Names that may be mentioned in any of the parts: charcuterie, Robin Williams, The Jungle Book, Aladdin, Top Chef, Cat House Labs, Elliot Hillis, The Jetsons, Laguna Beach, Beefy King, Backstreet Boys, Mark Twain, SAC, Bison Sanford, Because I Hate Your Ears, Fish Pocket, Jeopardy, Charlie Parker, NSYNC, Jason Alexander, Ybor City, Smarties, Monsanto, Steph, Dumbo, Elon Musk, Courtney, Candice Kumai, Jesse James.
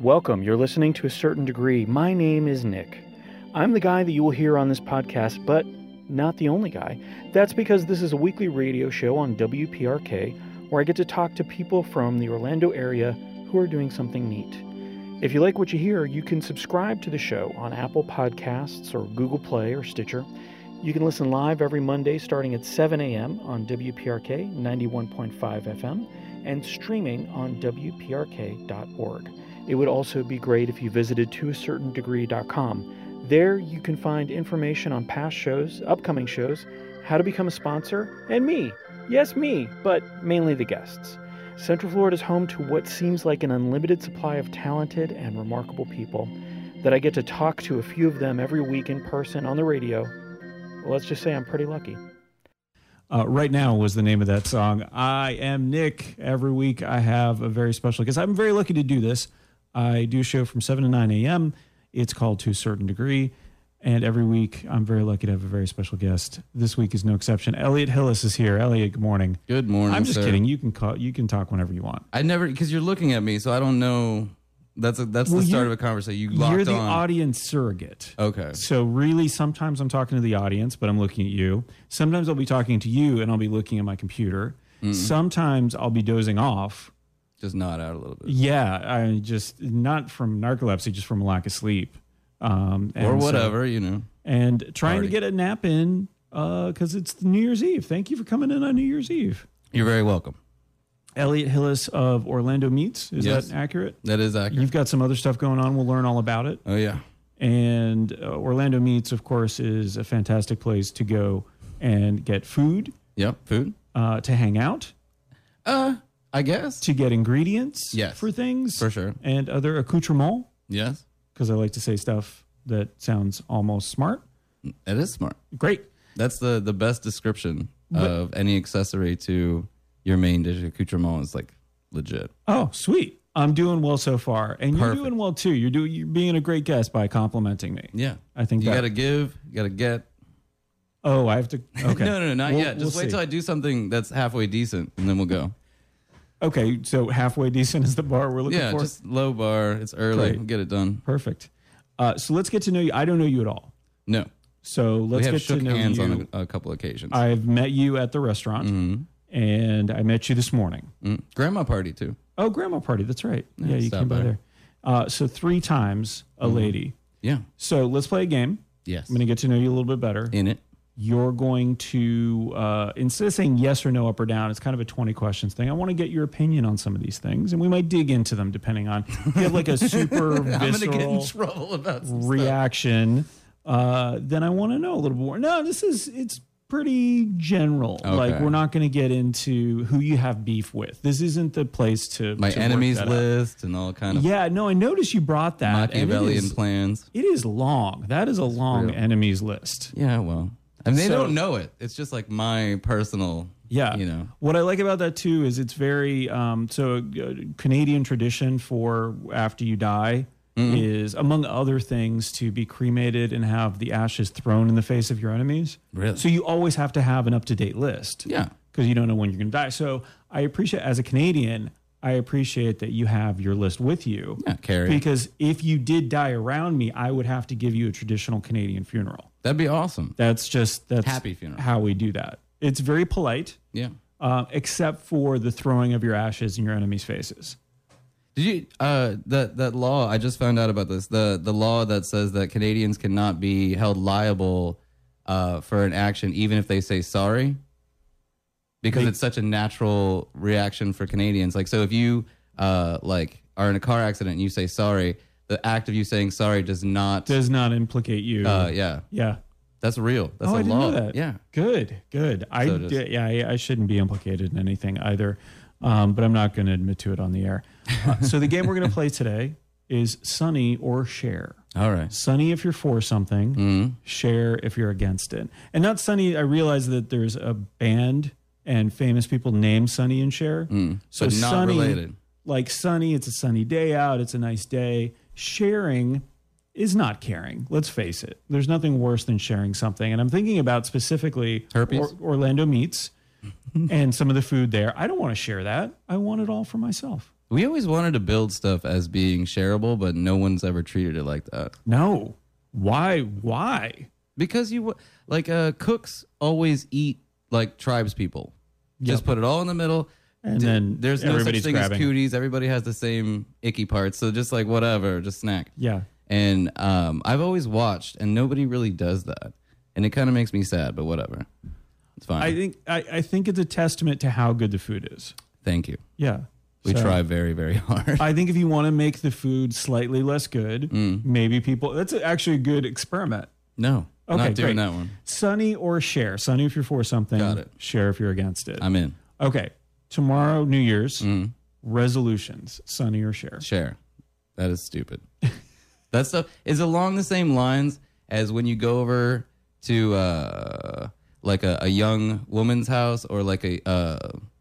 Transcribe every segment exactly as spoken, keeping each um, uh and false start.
Welcome, you're listening to A Certain Degree. My name is Nick. I'm the guy that you will hear on this podcast, but not the only guy. That's because this is a weekly radio show on W P R K where I get to talk to people from the Orlando area who are doing something neat. If you like what you hear, you can subscribe to the show on Apple Podcasts or Google Play or Stitcher. You can listen live every Monday starting at seven a.m. on W P R K ninety-one point five F M and streaming on W P R K dot org. It would also be great if you visited to a certain degree dot com. There you can find information on past shows, upcoming shows, how to become a sponsor, and me. Yes, me, but mainly the guests. Central Florida is home to what seems like an unlimited supply of talented and remarkable people that I get to talk to a few of them every week in person on the radio. Well, let's just say I'm pretty lucky. Uh, right Now was the name of that song. I am Nick. Every week I have a very special guest. I'm very lucky to do this. I do a show from seven to nine a.m. It's called To a Certain Degree. And every week I'm very lucky to have a very special guest. This week is no exception. Elliot Hillis is here. Elliot, good morning. Good morning. I'm just sir. kidding. You can call, you can talk whenever you want. I never, because you're looking at me, so I don't know. That's a, that's well, the start of a conversation. You locked You're the on. audience surrogate. Okay. So really, sometimes I'm talking to the audience, but I'm looking at you. Sometimes I'll be talking to you, and I'll be looking at my computer. Mm-hmm. Sometimes I'll be dozing off. Just nod out a little bit. Yeah, I just not from narcolepsy, just from a lack of sleep, um, and or whatever so, you know. And trying Party. to get a nap in because uh, it's New Year's Eve. Thank you for coming in on New Year's Eve. You're very welcome. Elliot Hillis of Orlando Meats. Is yes, that accurate? That is accurate. You've got some other stuff going on. We'll learn all about it. Oh, yeah. And uh, Orlando Meats, of course, is a fantastic place to go and get food. Yep, food. Uh, to hang out. Uh, I guess. To get ingredients yes, for things. For sure. And other accoutrements. Yes. Because I like to say stuff that sounds almost smart. It is smart. Great. That's the, the best description but, of any accessory to... Your main dish accoutrement is like legit. Oh, sweet. I'm doing well so far. And Perfect. you're doing well too. You're doing you're being a great guest by complimenting me. Yeah. I think you that, gotta give, you gotta get. Oh, I have to okay. no, no, no, not we'll, yet. Just we'll wait see. till I do something that's halfway decent and then we'll go. Okay, so halfway decent is the bar we're looking yeah, for. Yeah, just low bar. It's early. Great. We'll get it done. Perfect. Uh, so let's get to know you. I don't know you at all. No. So let's we have get shook to know hands you. on a, a couple occasions. I've met you at the restaurant. Mm-hmm. And I met you this morning. Mm. Grandma party, too. Oh, grandma party. That's right. Yeah, yeah you came by there. Uh, so three times a mm-hmm. lady. Yeah. So let's play a game. Yes. I'm going to get to know you a little bit better. In it. You're going to, uh, instead of saying yes or no, up or down, it's kind of a twenty questions thing. I want to get your opinion on some of these things. And we might dig into them depending on, if you have like a super visceral reaction, uh, then I want to know a little more. No, this is, it's. pretty general. Okay. Like, we're not going to get into who you have beef with. This isn't the place to... My to enemies list out. and all kind of... Yeah, no, I noticed you brought that. Machiavellian and it is, plans. It is long. That is a it's long real. enemies list. Yeah, well. I mean, so, they don't know it. It's just like my personal... Yeah. You know. What I like about that, too, is it's very... Um, so, uh, Canadian tradition for after you die... Mm-hmm. is, among other things, to be cremated and have the ashes thrown in the face of your enemies. Really? So you always have to have an up-to-date list. Yeah. Because you don't know when you're going to die. So I appreciate, as a Canadian, I appreciate that you have your list with you. Yeah, carry. Because if you did die around me, I would have to give you a traditional Canadian funeral. That'd be awesome. That's just that's happy funeral. How we do that. It's very polite. Yeah. Uh, except for the throwing of your ashes in your enemies' faces. Did you, uh, that, that law, I just found out about this, the, the law that says that Canadians cannot be held liable uh, for an action even if they say sorry? Because they, it's such a natural reaction for Canadians. Like, so if you, uh, like, are in a car accident and you say sorry, the act of you saying sorry does not... Does not implicate you. Uh, yeah. Yeah. That's real. That's oh, a I didn't law. know that. Yeah. Good, good. So I, just, d- yeah, I, I shouldn't be implicated in anything either. Um, but I'm not going to admit to it on the air. Uh, so the game we're going to play today is Sunny or Share. All right. Sunny if you're for something. Mm-hmm. Share if you're against it. And not Sunny. I realize that there's a band and famous people named Sunny and Share. Mm, so but not Sunny, related. Like Sunny, it's a sunny day out. It's a nice day. Sharing is not caring. Let's face it. There's nothing worse than sharing something. And I'm thinking about specifically or- Orlando Meats. And some of the food there. I don't want to share that. I want it all for myself. We always wanted to build stuff as being shareable, but no one's ever treated it like that. No. Why? Why? Because you like uh, cooks always eat like tribes people. Yep. Just put it all in the middle. And D- then there's no such thing grabbing. as cuties. Everybody has the same icky parts. So just like whatever, just snack. Yeah. And um, I've always watched, and nobody really does that. And it kind of makes me sad, but whatever. It's fine. I think I, I think it's a testament to how good the food is. Thank you. Yeah. We so, try very, very hard. I think if you want to make the food slightly less good, mm. maybe people... That's actually a good experiment. No, okay, not doing great. that one. Sunny or share. Sunny if you're for something. Got it. Share if you're against it. I'm in. Okay. Tomorrow, New Year's, mm. resolutions. Sunny or share. Share. That is stupid. That stuff is along the same lines as when you go over to uh, like a, a young woman's house or like a... Uh,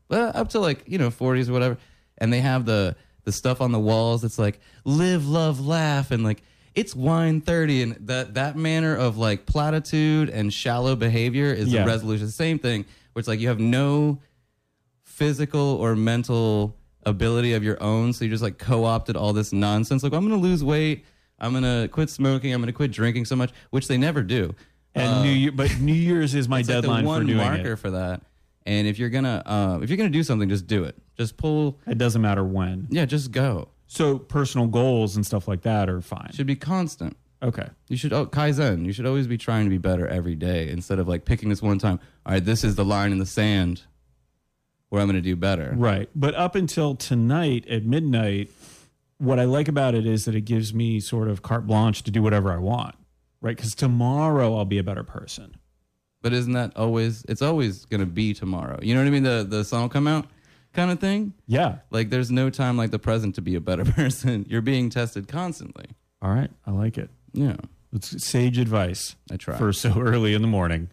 up to like, you know, forties or whatever... And they have the, the stuff on the walls that's like, live, love, laugh. And like, it's wine thirty. And that, that manner of like platitude and shallow behavior is yeah. the resolution. Same thing, where it's like you have no physical or mental ability of your own. So you just like co-opted all this nonsense. Like, well, I'm going to lose weight. I'm going to quit smoking. I'm going to quit drinking so much, which they never do. And uh, New Year, But New Year's is my deadline like for doing it. One marker for that. And if you're gonna uh, if you're gonna do something, just do it. Just pull. It doesn't matter when. Yeah, just go. So personal goals and stuff like that are fine. Should be constant. Okay. You should oh, Kaizen. You should always be trying to be better every day instead of like picking this one time. All right, this is the line in the sand where I'm gonna do better. Right. But up until tonight at midnight, what I like about it is that it gives me sort of carte blanche to do whatever I want. Right. Because tomorrow I'll be a better person. But isn't that always, it's always going to be tomorrow. You know what I mean? The the sun will come out kind of thing. Yeah. Like there's no time like the present to be a better person. You're being tested constantly. All right. I like it. Yeah. It's sage advice. I try. For so early in the morning.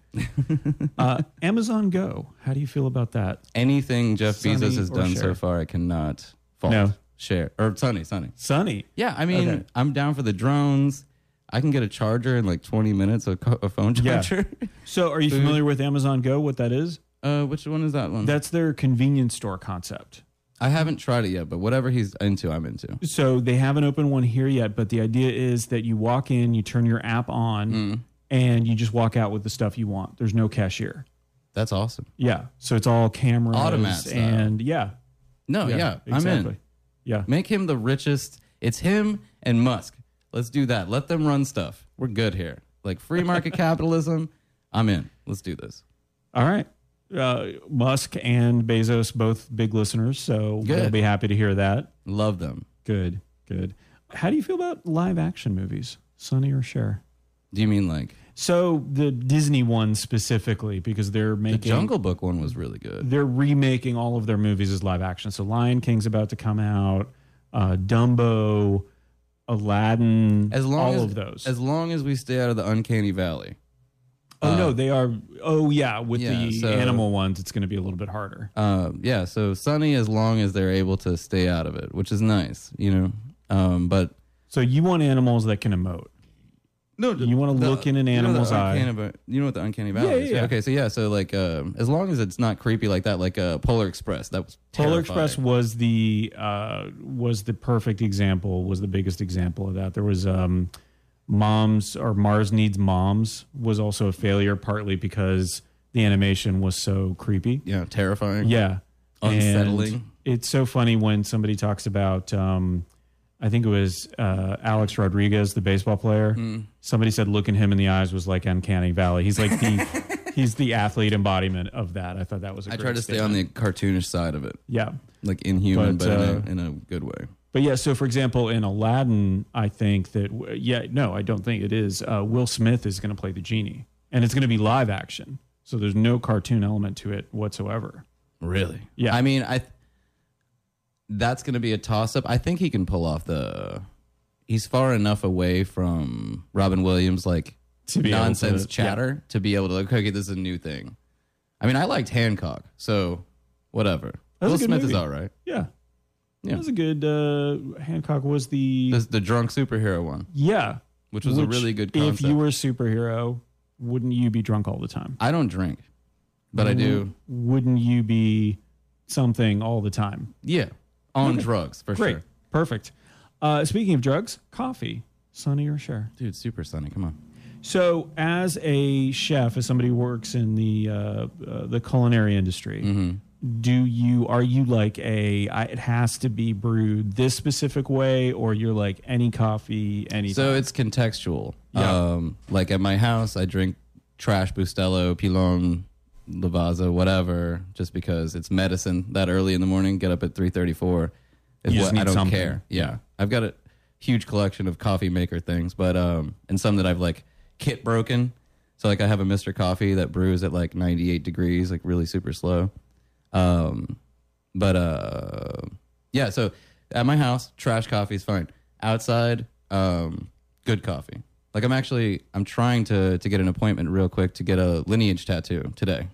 uh, Amazon Go. How do you feel about that? Anything Jeff Sunny Bezos has done share. so far, I cannot fault. No. Share. Or Sunny, Sunny. Sunny. Yeah. I mean, okay. I'm down for the drones. I can get a charger in like twenty minutes, a, co- a phone charger. Yeah. So are you Food. familiar with Amazon Go, what that is? Uh, which one is that one? That's their convenience store concept. I haven't tried it yet, but whatever he's into, I'm into. So they haven't opened one here yet, but the idea is that you walk in, you turn your app on, mm. and you just walk out with the stuff you want. There's no cashier. That's awesome. Yeah. So it's all cameras. Automats. And though. yeah. No, yeah, yeah exactly. I'm in. Yeah. Make him the richest. It's him and Musk. Let's do that. Let them run stuff. We're good here. Like free market capitalism, I'm in. Let's do this. All right. Uh, Musk and Bezos, both big listeners, so good. We'll be happy to hear that. Love them. Good, good. How do you feel about live action movies? Sunny or Cher? Do you mean like? So the Disney one specifically, because they're making... The Jungle Book one was really good. They're remaking all of their movies as live action. So Lion King's about to come out. Uh, Dumbo... Aladdin, as long all as, of those. As long as we stay out of the uncanny valley. Oh, uh, no, they are. Oh, yeah, with yeah, the so, animal ones, it's going to be a little bit harder. Uh, yeah, so Sunny, as long as they're able to stay out of it, which is nice, you know. Um, but So you want animals that can emote. No, the, You want to look in an animal's you know eye. Uncanny, you know what the uncanny valley yeah, is? Yeah, yeah. Okay, so yeah, so like uh, as long as it's not creepy like that, like uh, Polar Express, that was terrifying. Polar Express was the uh, was the perfect example, was the biggest example of that. There was um, Moms or Mars Needs Moms was also a failure, partly because the animation was so creepy. Yeah, terrifying. Yeah, unsettling. And it's so funny when somebody talks about. Um, I think it was uh, Alex Rodriguez, the baseball player. Mm. Somebody said looking him in the eyes was like uncanny valley. He's like the he's the athlete embodiment of that. I thought that was a I great I try to statement. Stay on the cartoonish side of it. Yeah. Like inhuman, but, but uh, in, a, in a good way. But yeah, so for example, in Aladdin, I think that, yeah, no, I don't think it is. Uh, Will Smith is going to play the genie. And it's going to be live action. So there's no cartoon element to it whatsoever. Really? Yeah. I mean, I... Th- That's going to be a toss-up. I think he can pull off the... He's far enough away from Robin Williams' like nonsense to, chatter yeah. to be able to like, okay, this is a new thing. I mean, I liked Hancock, so whatever. Will Smith movie. is all right. Yeah. yeah. That was a good... Uh, Hancock was the... the... The drunk superhero one. Yeah. Which was which, a really good concept. If you were a superhero, wouldn't you be drunk all the time? I don't drink, but wouldn't, I do. Wouldn't you be something all the time? Yeah. on okay. drugs for Great. Sure. Perfect. Uh, speaking of drugs, coffee, Sunny or Cher? Dude, super Sunny. Come on. So, as a chef, as somebody who works in the uh, uh, the culinary industry, mm-hmm. do you are you like a I, it has to be brewed this specific way, or you're like any coffee, any? So it's contextual. Yeah. Um, like at my house, I drink trash Bustelo, Pilon, Lavazza, whatever, just because it's medicine. That early in the morning, get up at three thirty four. It's what I don't something. care. Yeah, I've got a huge collection of coffee maker things, but um, and some that I've like. Kit broken. So like I have a Mister Coffee that brews at like ninety-eight degrees, like really super slow. Um, but uh, yeah, so at my house, trash coffee is fine. Outside, um, good coffee. Like I'm actually, I'm trying to, to get an appointment real quick to get a Lineage tattoo today.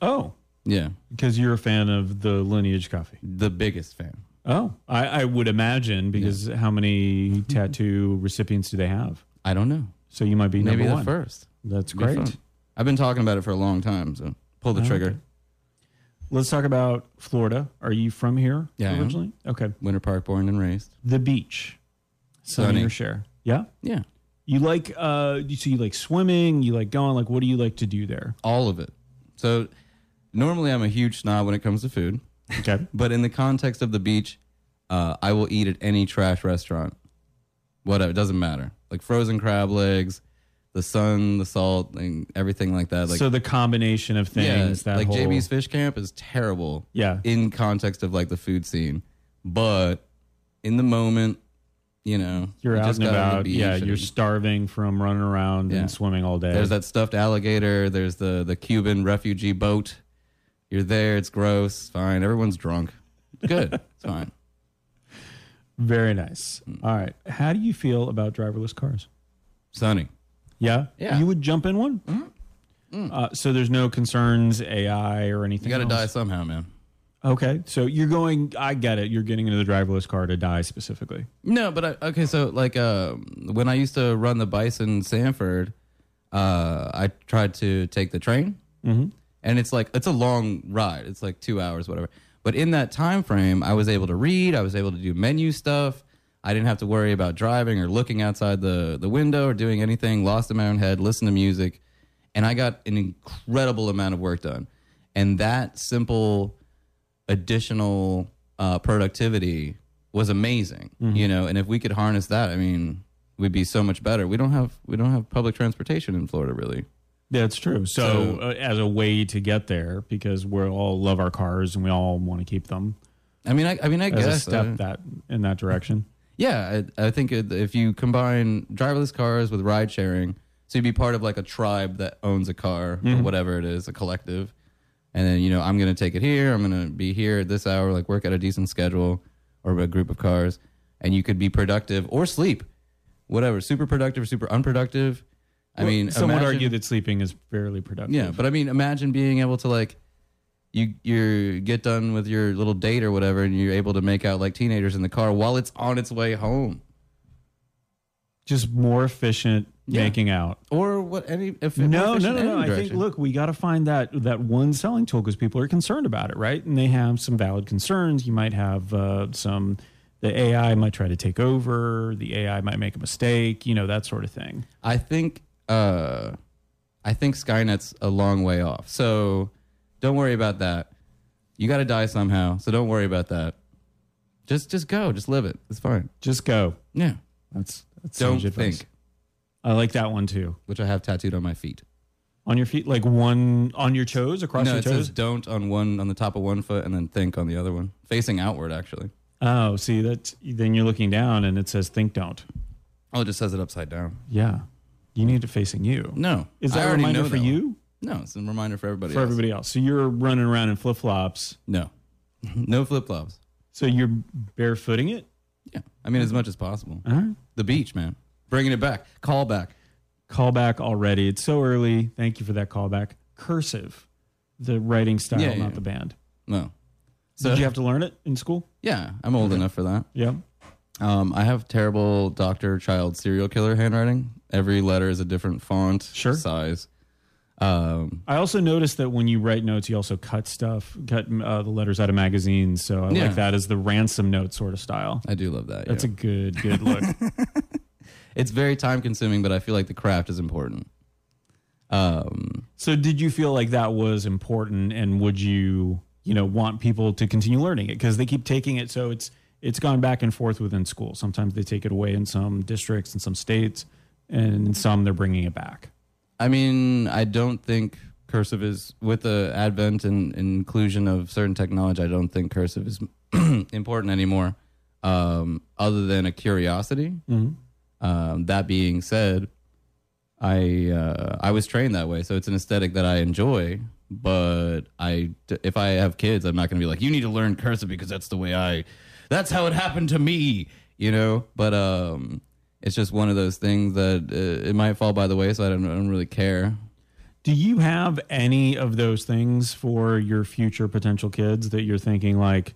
Oh. Yeah. Because you're a fan of the Lineage coffee. The biggest fan. Oh, I, I would imagine because yeah. how many tattoo recipients do they have? I don't know. So you might be number Maybe the one. first. That's great. Be I've been talking about it for a long time, so pull the All trigger. Right. Let's talk about Florida. Are you from here yeah, originally? Okay. Winter Park, born and raised. The beach. Sunny or Cher? Yeah? Yeah. You like, uh, so you like swimming, you like going, like what do you like to do there? All of it. So normally I'm a huge snob when it comes to food. Okay. But in the context of the beach, uh, I will eat at any trash restaurant. Whatever, it doesn't matter. Like frozen crab legs, the sun, the salt, and everything like that. Like, so the combination of things. Yeah, that like whole... J B's Fish Camp is terrible yeah. in context of like the food scene. But in the moment, you know. You're you out just and about. Yeah, and you're starving from running around yeah. and swimming all day. There's that stuffed alligator. There's the, the Cuban refugee boat. You're there. It's gross. Fine. Everyone's drunk. Good. It's fine. Very nice. All right. How do you feel about driverless cars? Sunny. Yeah? Yeah. You would jump in one? Mm-hmm. Mm. Uh, so there's no concerns, A I or anything You got to die somehow, man. Okay. So you're going, I get it. You're getting into the driverless car to die specifically. No, but I, okay. So like uh, when I used to run the Bison Sanford, uh, I tried to take the train. Mm-hmm. And it's like, it's a long ride. It's like two hours, whatever. But in that time frame, I was able to read. I was able to do menu stuff. I didn't have to worry about driving or looking outside the, the window or doing anything. Lost in my own head, listened to music. And I got an incredible amount of work done. And that simple additional uh, productivity was amazing. Mm-hmm. You know, and if we could harness that, I mean, we'd be so much better. We don't have we don't have public transportation in Florida, really. That's true. So, so uh, as a way to get there, because we all love our cars and we all want to keep them. I mean, I, I mean, I as guess a step I, that in that direction. Yeah, I, I think if you combine driverless cars with ride sharing, so you'd be part of like a tribe that owns a car mm-hmm. or whatever it is, a collective. And then you know, I'm going to take it here. I'm going to be here at this hour. Like work at a decent schedule or a group of cars, and you could be productive or sleep, whatever. Super productive, super unproductive. I mean, some imagine, would argue that sleeping is fairly productive. Yeah, but I mean, imagine being able to like, you you get done with your little date or whatever, and you're able to make out like teenagers in the car while it's on its way home. Just more efficient yeah. making out, or what? Any if no, no, no, no. I think look, we got to find that that one selling tool because people are concerned about it, right? And they have some valid concerns. You might have uh, some. The A I might try to take over. The A I might make a mistake. You know, that sort of thing. I think. Uh, I think Skynet's a long way off. So don't worry about that. You got to die somehow. So don't worry about that. Just, just go. Just live it. It's fine. Just go. Yeah. That's, that's don't think. Advice. I like that one too. Which I have tattooed on my feet. On your feet? Like one on your toes? Across no, your toes? No, it says don't on one, on the top of one foot and then think on the other one. Facing outward, actually. Oh, see, that's, then you're looking down and it says think don't. Oh, it just says it upside down. Yeah. You need it facing you. No. Is that I a reminder for you? No, it's a reminder for everybody for else. For everybody else. So you're running around in flip-flops. No. No flip-flops. So you're barefooting it? Yeah. I mean, as much as possible. All right. The beach, man. Bringing it back. Call back. Call back already. It's so early. Thank you for that callback. Cursive. The writing style, yeah, yeah, not yeah. the band. No. So, did you have to learn it in school? Yeah. I'm old okay. enough for that. Yeah. Um, I have terrible doctor, child, serial killer handwriting. Every letter is a different font, sure. size. Um, I also noticed that when you write notes, you also cut stuff, cut uh, the letters out of magazines. So I yeah. like that as the ransom note sort of style. I do love that. That's yeah. a good, good look. It's very time consuming, but I feel like the craft is important. Um, so did you feel like that was important, and would you, you know, want people to continue learning it? Because they keep taking it. So it's, it's gone back and forth within school. Sometimes they take it away in some districts and some states, and in some they're bringing it back. I mean, I don't think cursive is, with the advent and inclusion of certain technology, I don't think cursive is important anymore, um, other than a curiosity. Mm-hmm. Um, that being said, I uh, I was trained that way, so it's an aesthetic that I enjoy. But I, if I have kids, I'm not going to be like, you need to learn cursive because that's the way I, that's how it happened to me, you know. But um, it's just one of those things that uh, it might fall by the way, so I don't, I don't really care. Do you have any of those things for your future potential kids that you're thinking like,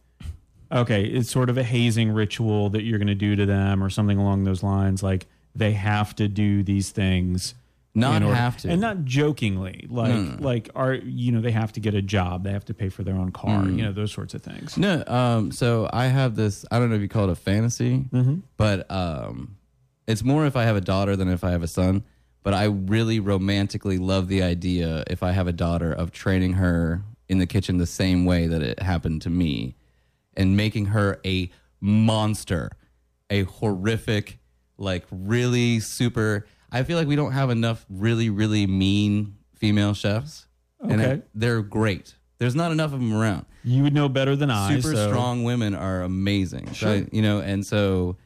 okay, it's sort of a hazing ritual that you're going to do to them or something along those lines, like they have to do these things? Not order, have to. And not jokingly. Like, no, no, no. like are you know, they have to get a job. They have to pay for their own car. Mm. You know, those sorts of things. No. Um, so I have this, I don't know if you call it a fantasy, mm-hmm. but um, it's more if I have a daughter than if I have a son. But I really romantically love the idea, if I have a daughter, of training her in the kitchen the same way that it happened to me and making her a monster, a horrific, like really super... I feel like we don't have enough really, really mean female chefs. Okay. And I, they're great. There's not enough of them around. You would know better than I. Super so. strong women are amazing. Sure. So I, you know, and so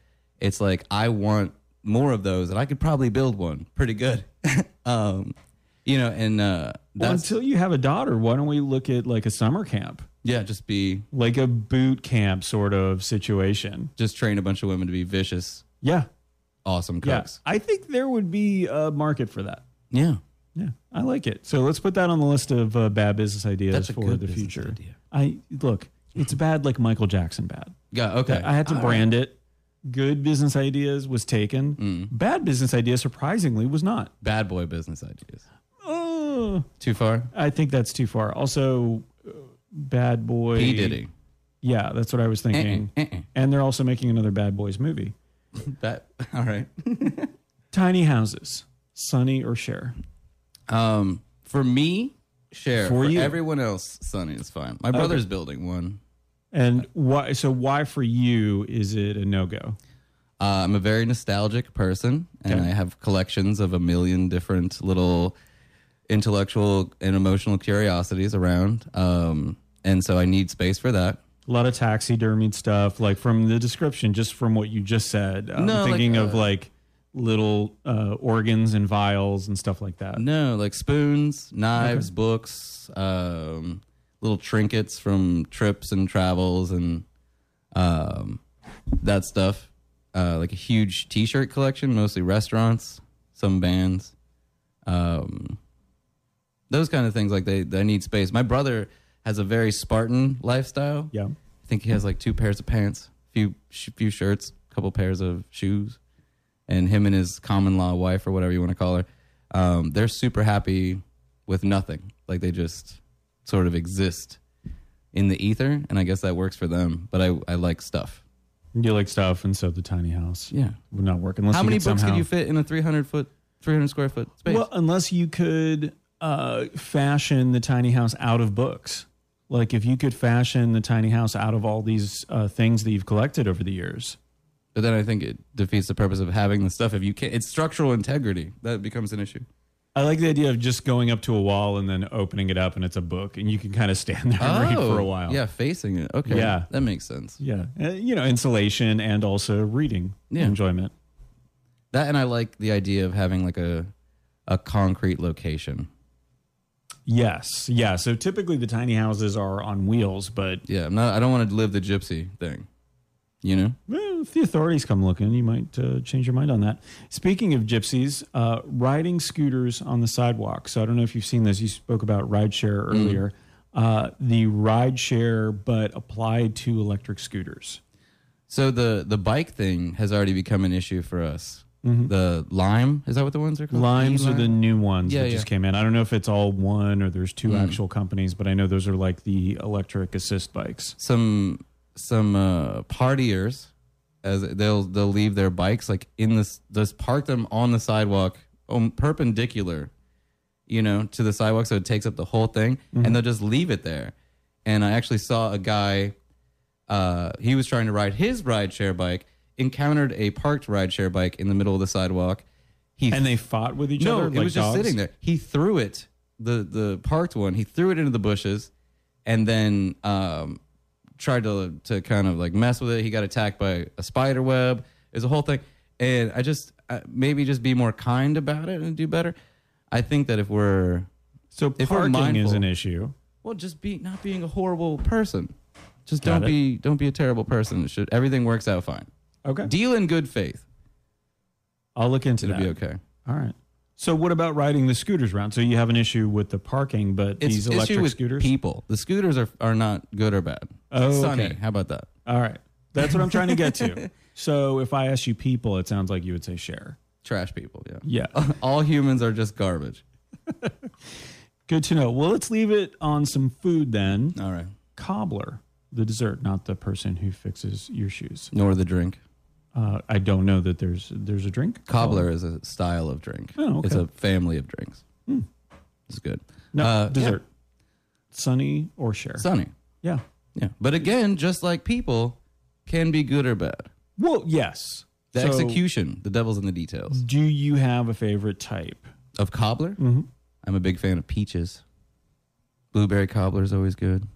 it's like I want more of those, and I could probably build one pretty good. um, you know, and uh, that's, well, until you have a daughter, why don't we look at like a summer camp? Yeah, just be like a boot camp sort of situation. Just train a bunch of women to be vicious. Yeah. Awesome cooks. Yeah, I think there would be a market for that. Yeah. Yeah. I like it. So let's put that on the list of uh, bad business ideas That's a for good the future. Idea. I Look, it's bad like Michael Jackson bad. Yeah, okay. I had to All brand right. it. Good business ideas was taken. Mm. Bad business ideas, surprisingly, was not. Bad boy business ideas. Uh, too far? I think that's too far. Also, uh, bad boy. P. Diddy. Yeah, that's what I was thinking. Uh-uh, uh-uh. And they're also making another Bad Boys movie. That all right. Tiny houses, Sonny or Cher? Um, for me, Cher. For, for you, everyone else, Sonny is fine. My brother's okay. building one. And why? So why for you is it a no go? Uh, I'm a very nostalgic person, and okay. I have collections of a million different little intellectual and emotional curiosities around. Um, and so I need space for that. A lot of taxidermied stuff, like from the description, just from what you just said. I'm no, thinking like, uh, of like little uh, organs and vials and stuff like that. No, like spoons, knives, okay. books, um, little trinkets from trips and travels and um, that stuff. Uh, like a huge T-shirt collection, mostly restaurants, some bands. Um, those kind of things, like they, they need space. My brother... has a very Spartan lifestyle. Yeah. I think he has like two pairs of pants, few sh- few shirts, a couple pairs of shoes. And him and his common law wife, or whatever you want to call her, um, they're super happy with nothing. Like they just sort of exist in the ether. And I guess that works for them. But I, I like stuff. You like stuff. And so the tiny house yeah would not work. Unless How you many books somehow... could you fit in a three hundred foot, three hundred square foot space? Well, unless you could uh, fashion the tiny house out of books. Like if you could fashion the tiny house out of all these uh, things that you've collected over the years. But then I think it defeats the purpose of having the stuff. If you can't, it's structural integrity. That becomes an issue. I like the idea of just going up to a wall and then opening it up and it's a book and you can kind of stand there and oh, read for a while. Yeah, facing it. Okay. Yeah. That makes sense. Yeah. You know, insulation and also reading yeah. enjoyment. That, and I like the idea of having like a a concrete location. Yes, yeah. So typically the tiny houses are on wheels, but yeah, I'm not. I don't want to live the gypsy thing, you know. Well, if the authorities come looking, you might uh, change your mind on that. Speaking of gypsies, uh, riding scooters on the sidewalk. So I don't know if you've seen this. You spoke about rideshare earlier. Mm. Uh, the rideshare, but applied to electric scooters. So the the bike thing has already become an issue for us. Mm-hmm. The lime, is that what the ones are called? Limes are the new ones yeah, that yeah. just came in. I don't know if it's all one or there's two mm. actual companies, but I know those are like the electric assist bikes. Some some uh, partiers, as they'll they'll leave their bikes like in this, just park them on the sidewalk, on perpendicular, you know, to the sidewalk, so it takes up the whole thing, mm-hmm. and they'll just leave it there. And I actually saw a guy. Uh, he was trying to ride his rideshare bike. Encountered a parked rideshare bike in the middle of the sidewalk. He and they fought with each no, other? No, it like was dogs? Just sitting there. He threw it, the the parked one, he threw it into the bushes and then um, tried to to kind of like mess with it. He got attacked by a spider web. There's a whole thing. And I just, uh, maybe just be more kind about it and do better. I think that if we're So if parking we're mindful, is an issue. Well, just be not being a horrible person. Just got don't it. be don't be a terrible person. It should, everything works out fine. Okay. Deal in good faith. I'll look into It'll that. It'll be okay. All right. So what about riding the scooters around? So you have an issue with the parking, but it's these electric issue with scooters? People. The scooters are, are not good or bad. Oh, it's sunny. Okay. How about that? All right. That's what I'm trying to get to. So if I ask you people, it sounds like you would say share. Trash people, yeah. Yeah. All humans are just garbage. Good to know. Well, let's leave it on some food then. All right. Cobbler, the dessert, not the person who fixes your shoes. Nor the drink. Uh, I don't know that there's there's a drink. Cobbler is a style of drink. Oh, okay. It's a family of drinks. Mm. It's good. No, uh, dessert. Yeah. Sunny or share? Sunny. Yeah. Yeah. But again, just like people, can be good or bad. Well, yes. The so, execution, the devil's in the details. Do you have a favorite type? Of cobbler? Mm-hmm. I'm a big fan of peaches. Blueberry cobbler is always good.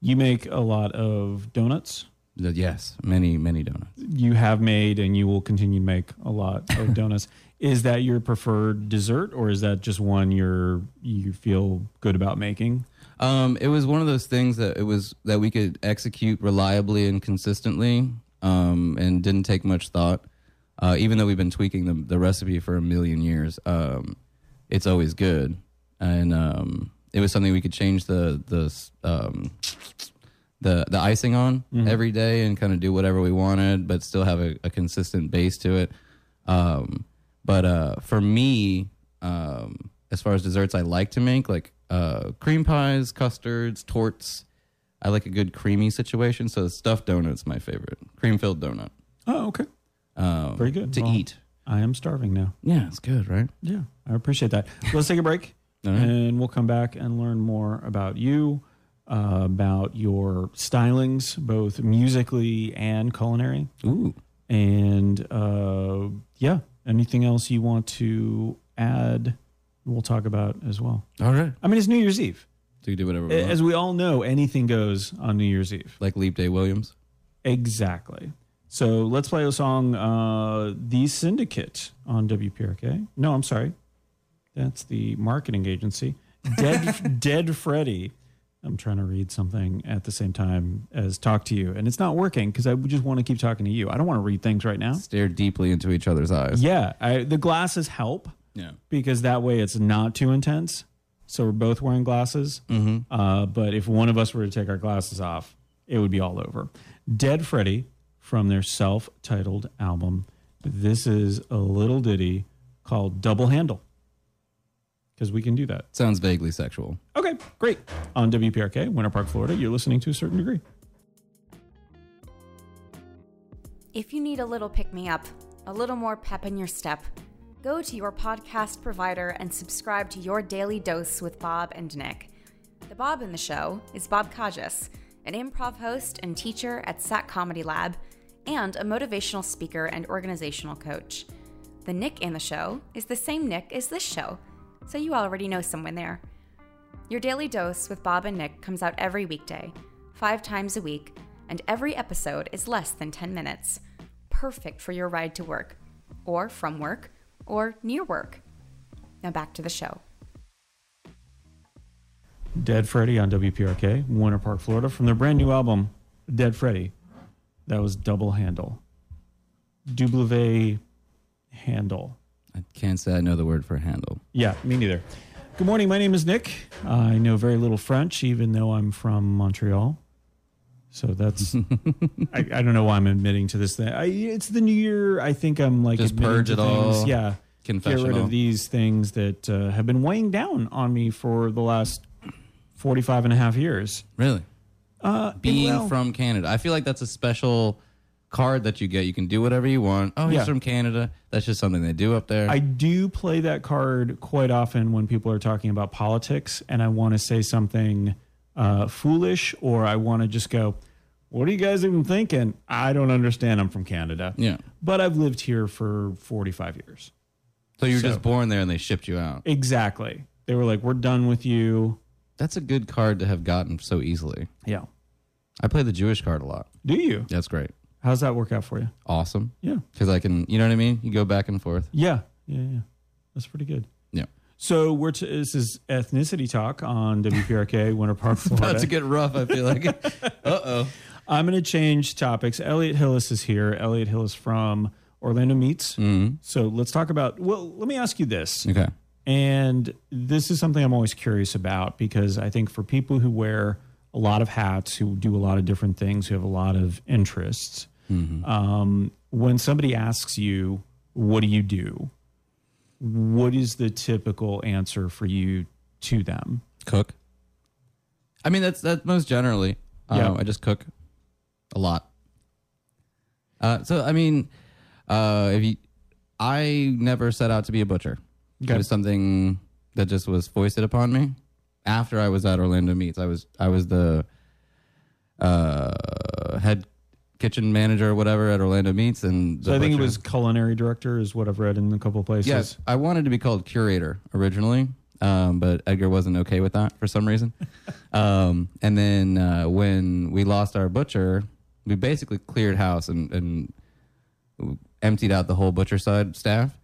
You make a lot of donuts? Yes, many, many donuts. You have made and you will continue to make a lot of donuts. Is that your preferred dessert or is that just one you're, you feel good about making? Um, it was one of those things that it was that we could execute reliably and consistently um, and didn't take much thought. Uh, even though we've been tweaking the, the recipe for a million years, um, it's always good. And um, it was something we could change the... the um, The, the icing on mm-hmm. every day and kind of do whatever we wanted, but still have a, a consistent base to it. Um, but uh, for me, um, as far as desserts I like to make, like uh, cream pies, custards, torts. I like a good creamy situation, so stuffed donut's my favorite. Cream-filled donut. Oh, okay. Um, Very good. To well, eat. I am starving now. Yeah, it's good, right? Yeah, I appreciate that. Let's take a break, right. And we'll come back and learn more about you. Uh, about your stylings, both musically and culinary. Ooh. And uh, yeah, anything else you want to add, we'll talk about as well. All right. I mean, it's New Year's Eve. So you do whatever we want. As we all know, anything goes on New Year's Eve. Like Leap Day Williams? Exactly. So let's play a song, uh, The Syndicate on W P R K. No, I'm sorry. That's the marketing agency. Dead, Dead Freddy. I'm trying to read something at the same time as talk to you. And it's not working because I just want to keep talking to you. I don't want to read things right now. Stare deeply into each other's eyes. Yeah. I, the glasses help. Yeah. Because that way it's not too intense. So we're both wearing glasses. Mm-hmm. Uh, but if one of us were to take our glasses off, it would be all over. Dead Freddy from their self-titled album. This is a little ditty called Double Handle. Because we can do that. Sounds vaguely sexual. Okay, great. On W P R K, Winter Park, Florida, you're listening to A Certain Degree. If you need a little pick-me-up, a little more pep in your step, go to your podcast provider and subscribe to Your Daily Dose with Bob and Nick. The Bob in the show is Bob Kajas, an improv host and teacher at S A C Comedy Lab and a motivational speaker and organizational coach. The Nick in the show is the same Nick as this show, so you already know someone there. Your Daily Dose with Bob and Nick comes out every weekday, five times a week, and every episode is less than ten minutes. Perfect for your ride to work, or from work, or near work. Now back to the show. Dead Freddy on W P R K, Winter Park, Florida, from their brand new album, Dead Freddy. That was Double Handle. Double Handle. I can't say I know the word for handle. Yeah, me neither. Good morning. My name is Nick. Uh, I know very little French, even though I'm from Montreal. So that's, I, I don't know why I'm admitting to this thing. I, it's the new year. I think I'm like, just purge it all. Yeah. Confessional. Get rid of these things that uh, have been weighing down on me for the last forty-five and a half years. Really? Uh, Being well, from Canada. I feel like that's a special card that you get. You can do whatever you want. Oh, he's yeah. from Canada. That's just something they do up there. I do play that card quite often when people are talking about politics and I want to say something Uh, foolish, or I want to just go, what are you guys even thinking? I don't understand. I'm from Canada. Yeah. But I've lived here for forty-five years. So you were so, just born there and they shipped you out. Exactly. They were like, we're done with you. That's a good card to have gotten so easily. Yeah. I play the Jewish card a lot. Do you? That's great. How's that work out for you? Awesome. Yeah. Because I can, you know what I mean? You go back and forth. Yeah. Yeah. Yeah. That's pretty good. Yeah. So we're to, this is ethnicity talk on W P R K, Winter Park, Florida. It's about to get rough, I feel like. Uh-oh. I'm going to change topics. Elliot Hillis is here. Elliot Hillis from Orlando Meats. Mm-hmm. So let's talk about, well, let me ask you this. Okay. And this is something I'm always curious about because I think for people who wear a lot of hats, who do a lot of different things, who have a lot of interests, mm-hmm. um, when somebody asks you, what do you do? What is the typical answer for you to them? Cook. I mean, that's that's most generally. Yeah. Um, I just cook a lot. Uh, so, I mean, uh, if you, I never set out to be a butcher. Okay. It was something that just was foisted upon me. After I was at Orlando Meats, I was I was the uh, head kitchen manager or whatever at Orlando Meats. And so I think it was culinary director is what I've read in a couple of places. Yes, I wanted to be called curator originally, um, but Edgar wasn't okay with that for some reason. um, and then uh, when we lost our butcher, we basically cleared house and, and emptied out the whole butcher side staff.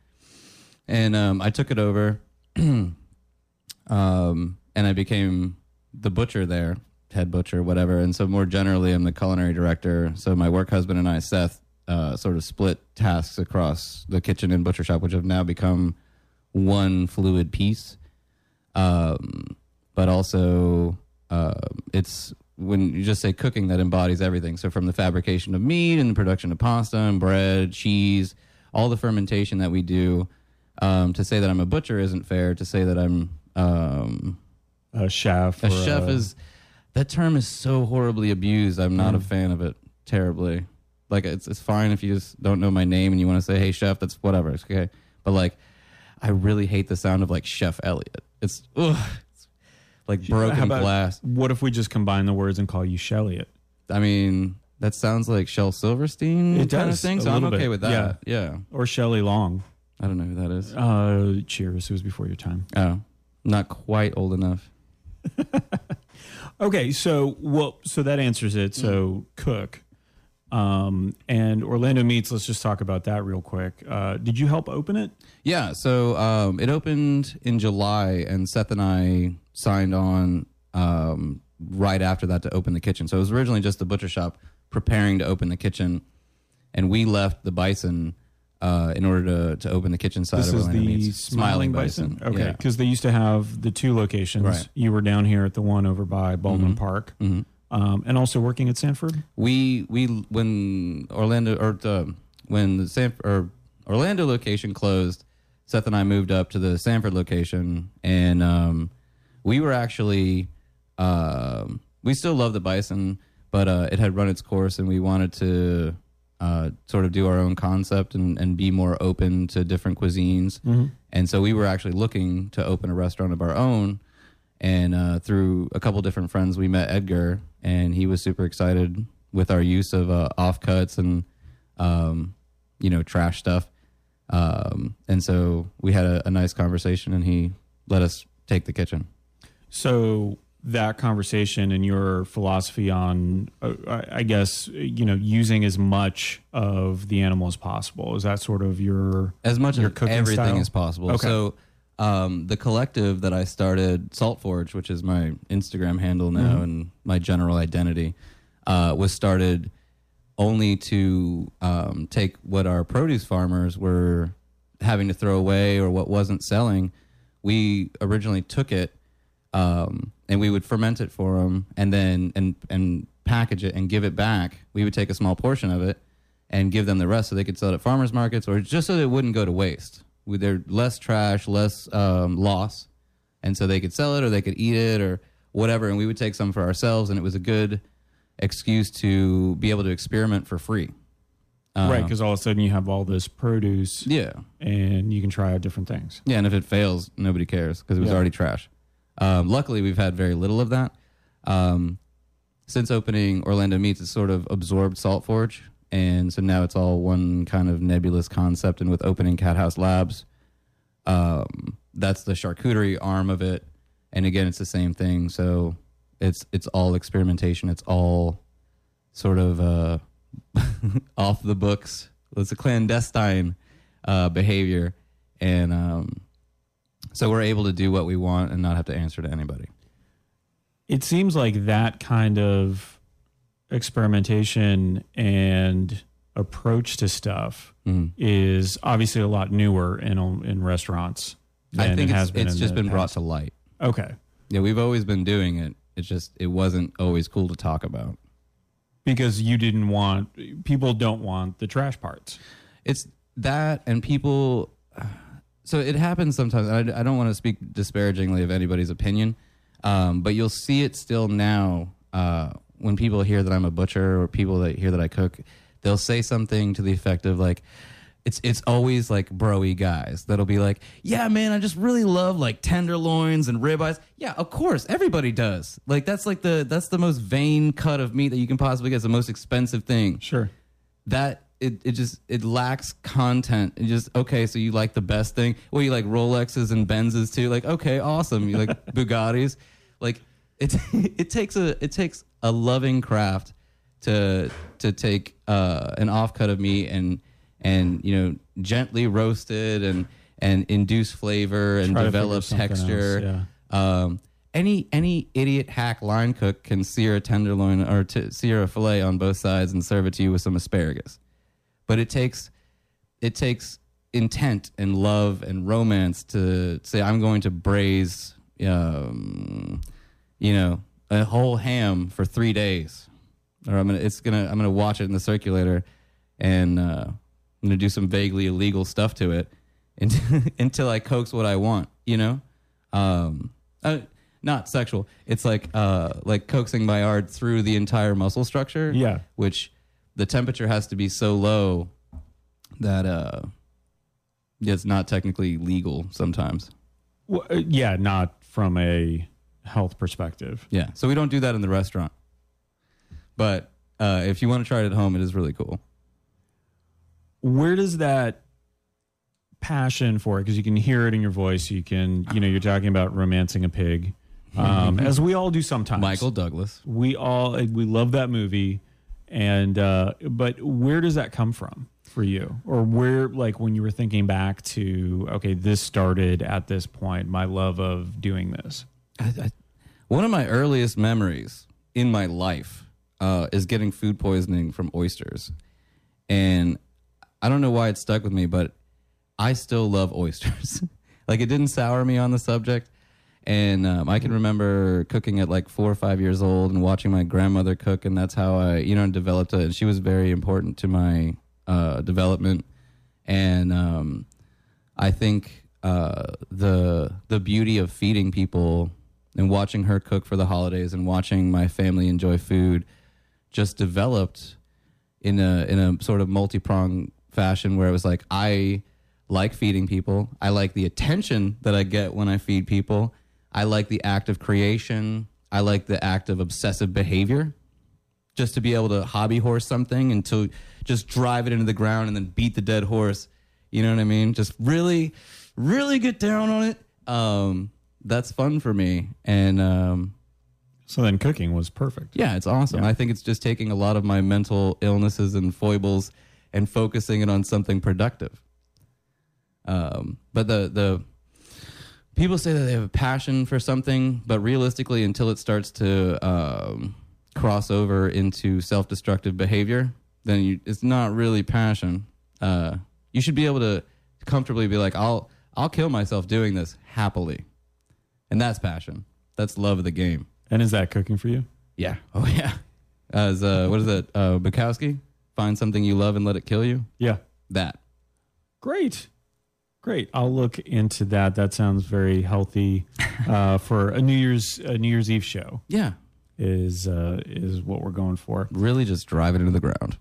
And um, I took it over um, and I became the butcher there. Head butcher, whatever. And so more generally, I'm the culinary director. So my work husband and I, Seth, uh, sort of split tasks across the kitchen and butcher shop, which have now become one fluid piece. Um, but also, uh, it's when you just say cooking that embodies everything. So from the fabrication of meat and the production of pasta and bread, cheese, all the fermentation that we do, um, to say that I'm a butcher isn't fair. To say that I'm um, a chef. A chef a- is... That term is so horribly abused. I'm not mm. a fan of it terribly. Like, it's it's fine if you just don't know my name and you want to say, hey, chef, that's whatever. It's okay. But, like, I really hate the sound of, like, Chef Elliot. It's, ugh, it's like broken about, glass. What if we just combine the words and call you Shelliot? I mean, that sounds like Shel Silverstein it kind does, of thing, so I'm okay bit. with that. Yeah. yeah. Or Shelley Long. I don't know who that is. Uh, Cheers. It was before your time. Oh. Not quite old enough. Okay, so well, so that answers it. So cook, um, and Orlando Meats. Let's just talk about that real quick. Uh, did you help open it? Yeah, so um, it opened in July, and Seth and I signed on um, right after that to open the kitchen. So it was originally just the butcher shop preparing to open the kitchen, and we left the Bison uh, in order to, to open the kitchen side this of Orlando Meats. This is the Smiling Bison? Bison. Okay, because yeah. they used to have the two locations. Right. You were down here at the one over by Baldwin mm-hmm. Park, mm-hmm. Um, and also working at Sanford. We we when Orlando or the, when the Sanford or Orlando location closed, Seth and I moved up to the Sanford location, and um, we were actually uh, we still love the Bison, but uh, it had run its course, and we wanted to. Uh, sort of do our own concept and, and be more open to different cuisines. Mm-hmm. And so we were actually looking to open a restaurant of our own. And uh, through a couple different friends, we met Edgar, and he was super excited with our use of uh, offcuts and, um, you know, trash stuff. Um, and so we had a, a nice conversation, and he let us take the kitchen. So... that conversation and your philosophy on, uh, I guess, you know, using as much of the animal as possible. Is that sort of your as much your of everything style? As possible? Okay. So um, the collective that I started, Salt Forge, which is my Instagram handle now mm-hmm. and my general identity, uh, was started only to um, take what our produce farmers were having to throw away or what wasn't selling. We originally took it. Um, and we would ferment it for them and then and and package it and give it back, we would take a small portion of it and give them the rest so they could sell it at farmers markets, or just so that it wouldn't go to waste. We, they're less trash, less um, loss, and so they could sell it or they could eat it or whatever, and we would take some for ourselves, and it was a good excuse to be able to experiment for free. Um, right, because all of a sudden you have all this produce, yeah, and you can try out different things. Yeah, and if it fails, nobody cares because it was yeah. already trash. Um, luckily, we've had very little of that. Um, since opening Orlando Meats, it's sort of absorbed Salt Forge, and so now it's all one kind of nebulous concept, and with opening Cat House Labs, um, that's the charcuterie arm of it, and again, it's the same thing, so it's it's all experimentation. It's all sort of uh, off the books. It's a clandestine uh, behavior, and um, so we're able to do what we want and not have to answer to anybody. It seems like that kind of experimentation and approach to stuff mm. is obviously a lot newer in in restaurants than I think it has it's, been. It's in just the been past. Brought to light. Okay. Yeah, we've always been doing it. It's just it wasn't always cool to talk about because you didn't want people don't want the trash parts. It's that, and people. So it happens sometimes. I, I don't want to speak disparagingly of anybody's opinion. Um, but you'll see it still now uh, when people hear that I'm a butcher or people that hear that I cook, they'll say something to the effect of like, it's it's always like bro-y guys that'll be like, yeah, man, I just really love like tenderloins and ribeyes. Yeah, of course, everybody does. Like that's like the that's the most vain cut of meat that you can possibly get. It's the most expensive thing. Sure, that it it just it lacks content. It just okay. So you like the best thing? Well, you like Rolexes and Benzes too. Like okay, awesome. You like Bugattis? Like it it takes a it takes a loving craft to to take uh, an offcut of meat and and you know gently roast it and and induce flavor and Try develop texture. Else, yeah. um, any any idiot hack line cook can sear a tenderloin or t- sear a fillet on both sides and serve it to you with some asparagus. But it takes it takes intent and love and romance to say I'm going to braise um, you know a whole ham for three days, or I'm gonna it's gonna I'm gonna watch it in the circulator, and uh, I'm gonna do some vaguely illegal stuff to it until, until I coax what I want. You know, um, I, not sexual. It's like uh, like coaxing my art through the entire muscle structure. Yeah, which. The temperature has to be so low that uh, it's not technically legal sometimes. Well, yeah, not from a health perspective. Yeah, so we don't do that in the restaurant. But uh, if you want to try it at home, it is really cool. Where does that passion for it? Because you can hear it in your voice. You can, you know, you're talking about romancing a pig, um, as we all do sometimes. Michael Douglas. We all we love that movie. And, uh, but where does that come from for you? Or where, like when you were thinking back to, okay, this started at this point, my love of doing this. I, I, one of my earliest memories in my life, uh, is getting food poisoning from oysters. And I don't know why it stuck with me, but I still love oysters. Like it didn't sour me on the subject. And um, I can remember cooking at like four or five years old and watching my grandmother cook. And that's how I, you know, developed it. And she was very important to my uh, development. And um, I think uh, the the beauty of feeding people and watching her cook for the holidays and watching my family enjoy food just developed in a, in a sort of multi-pronged fashion where it was like, I like feeding people. I like the attention that I get when I feed people. I like the act of creation. I like the act of obsessive behavior. Just to be able to hobby horse something and to just drive it into the ground and then beat the dead horse. You know what I mean? Just really, really get down on it. Um, that's fun for me. And um, so then cooking was perfect. Yeah, it's awesome. Yeah. I think it's just taking a lot of my mental illnesses and foibles and focusing it on something productive. Um, but the the... People say that they have a passion for something, but realistically, until it starts to um, cross over into self-destructive behavior, then you, it's not really passion. Uh, you should be able to comfortably be like, "I'll I'll kill myself doing this happily," and that's passion. That's love of the game. And is that cooking for you? Yeah. Oh yeah. As uh, what is that? Uh, Bukowski? Find something you love and let it kill you? Yeah. That. Great. Great. I'll look into that. That sounds very healthy uh, for a New Year's a New Year's Eve show. Yeah. Is uh, is what we're going for. Really just drive it into the ground.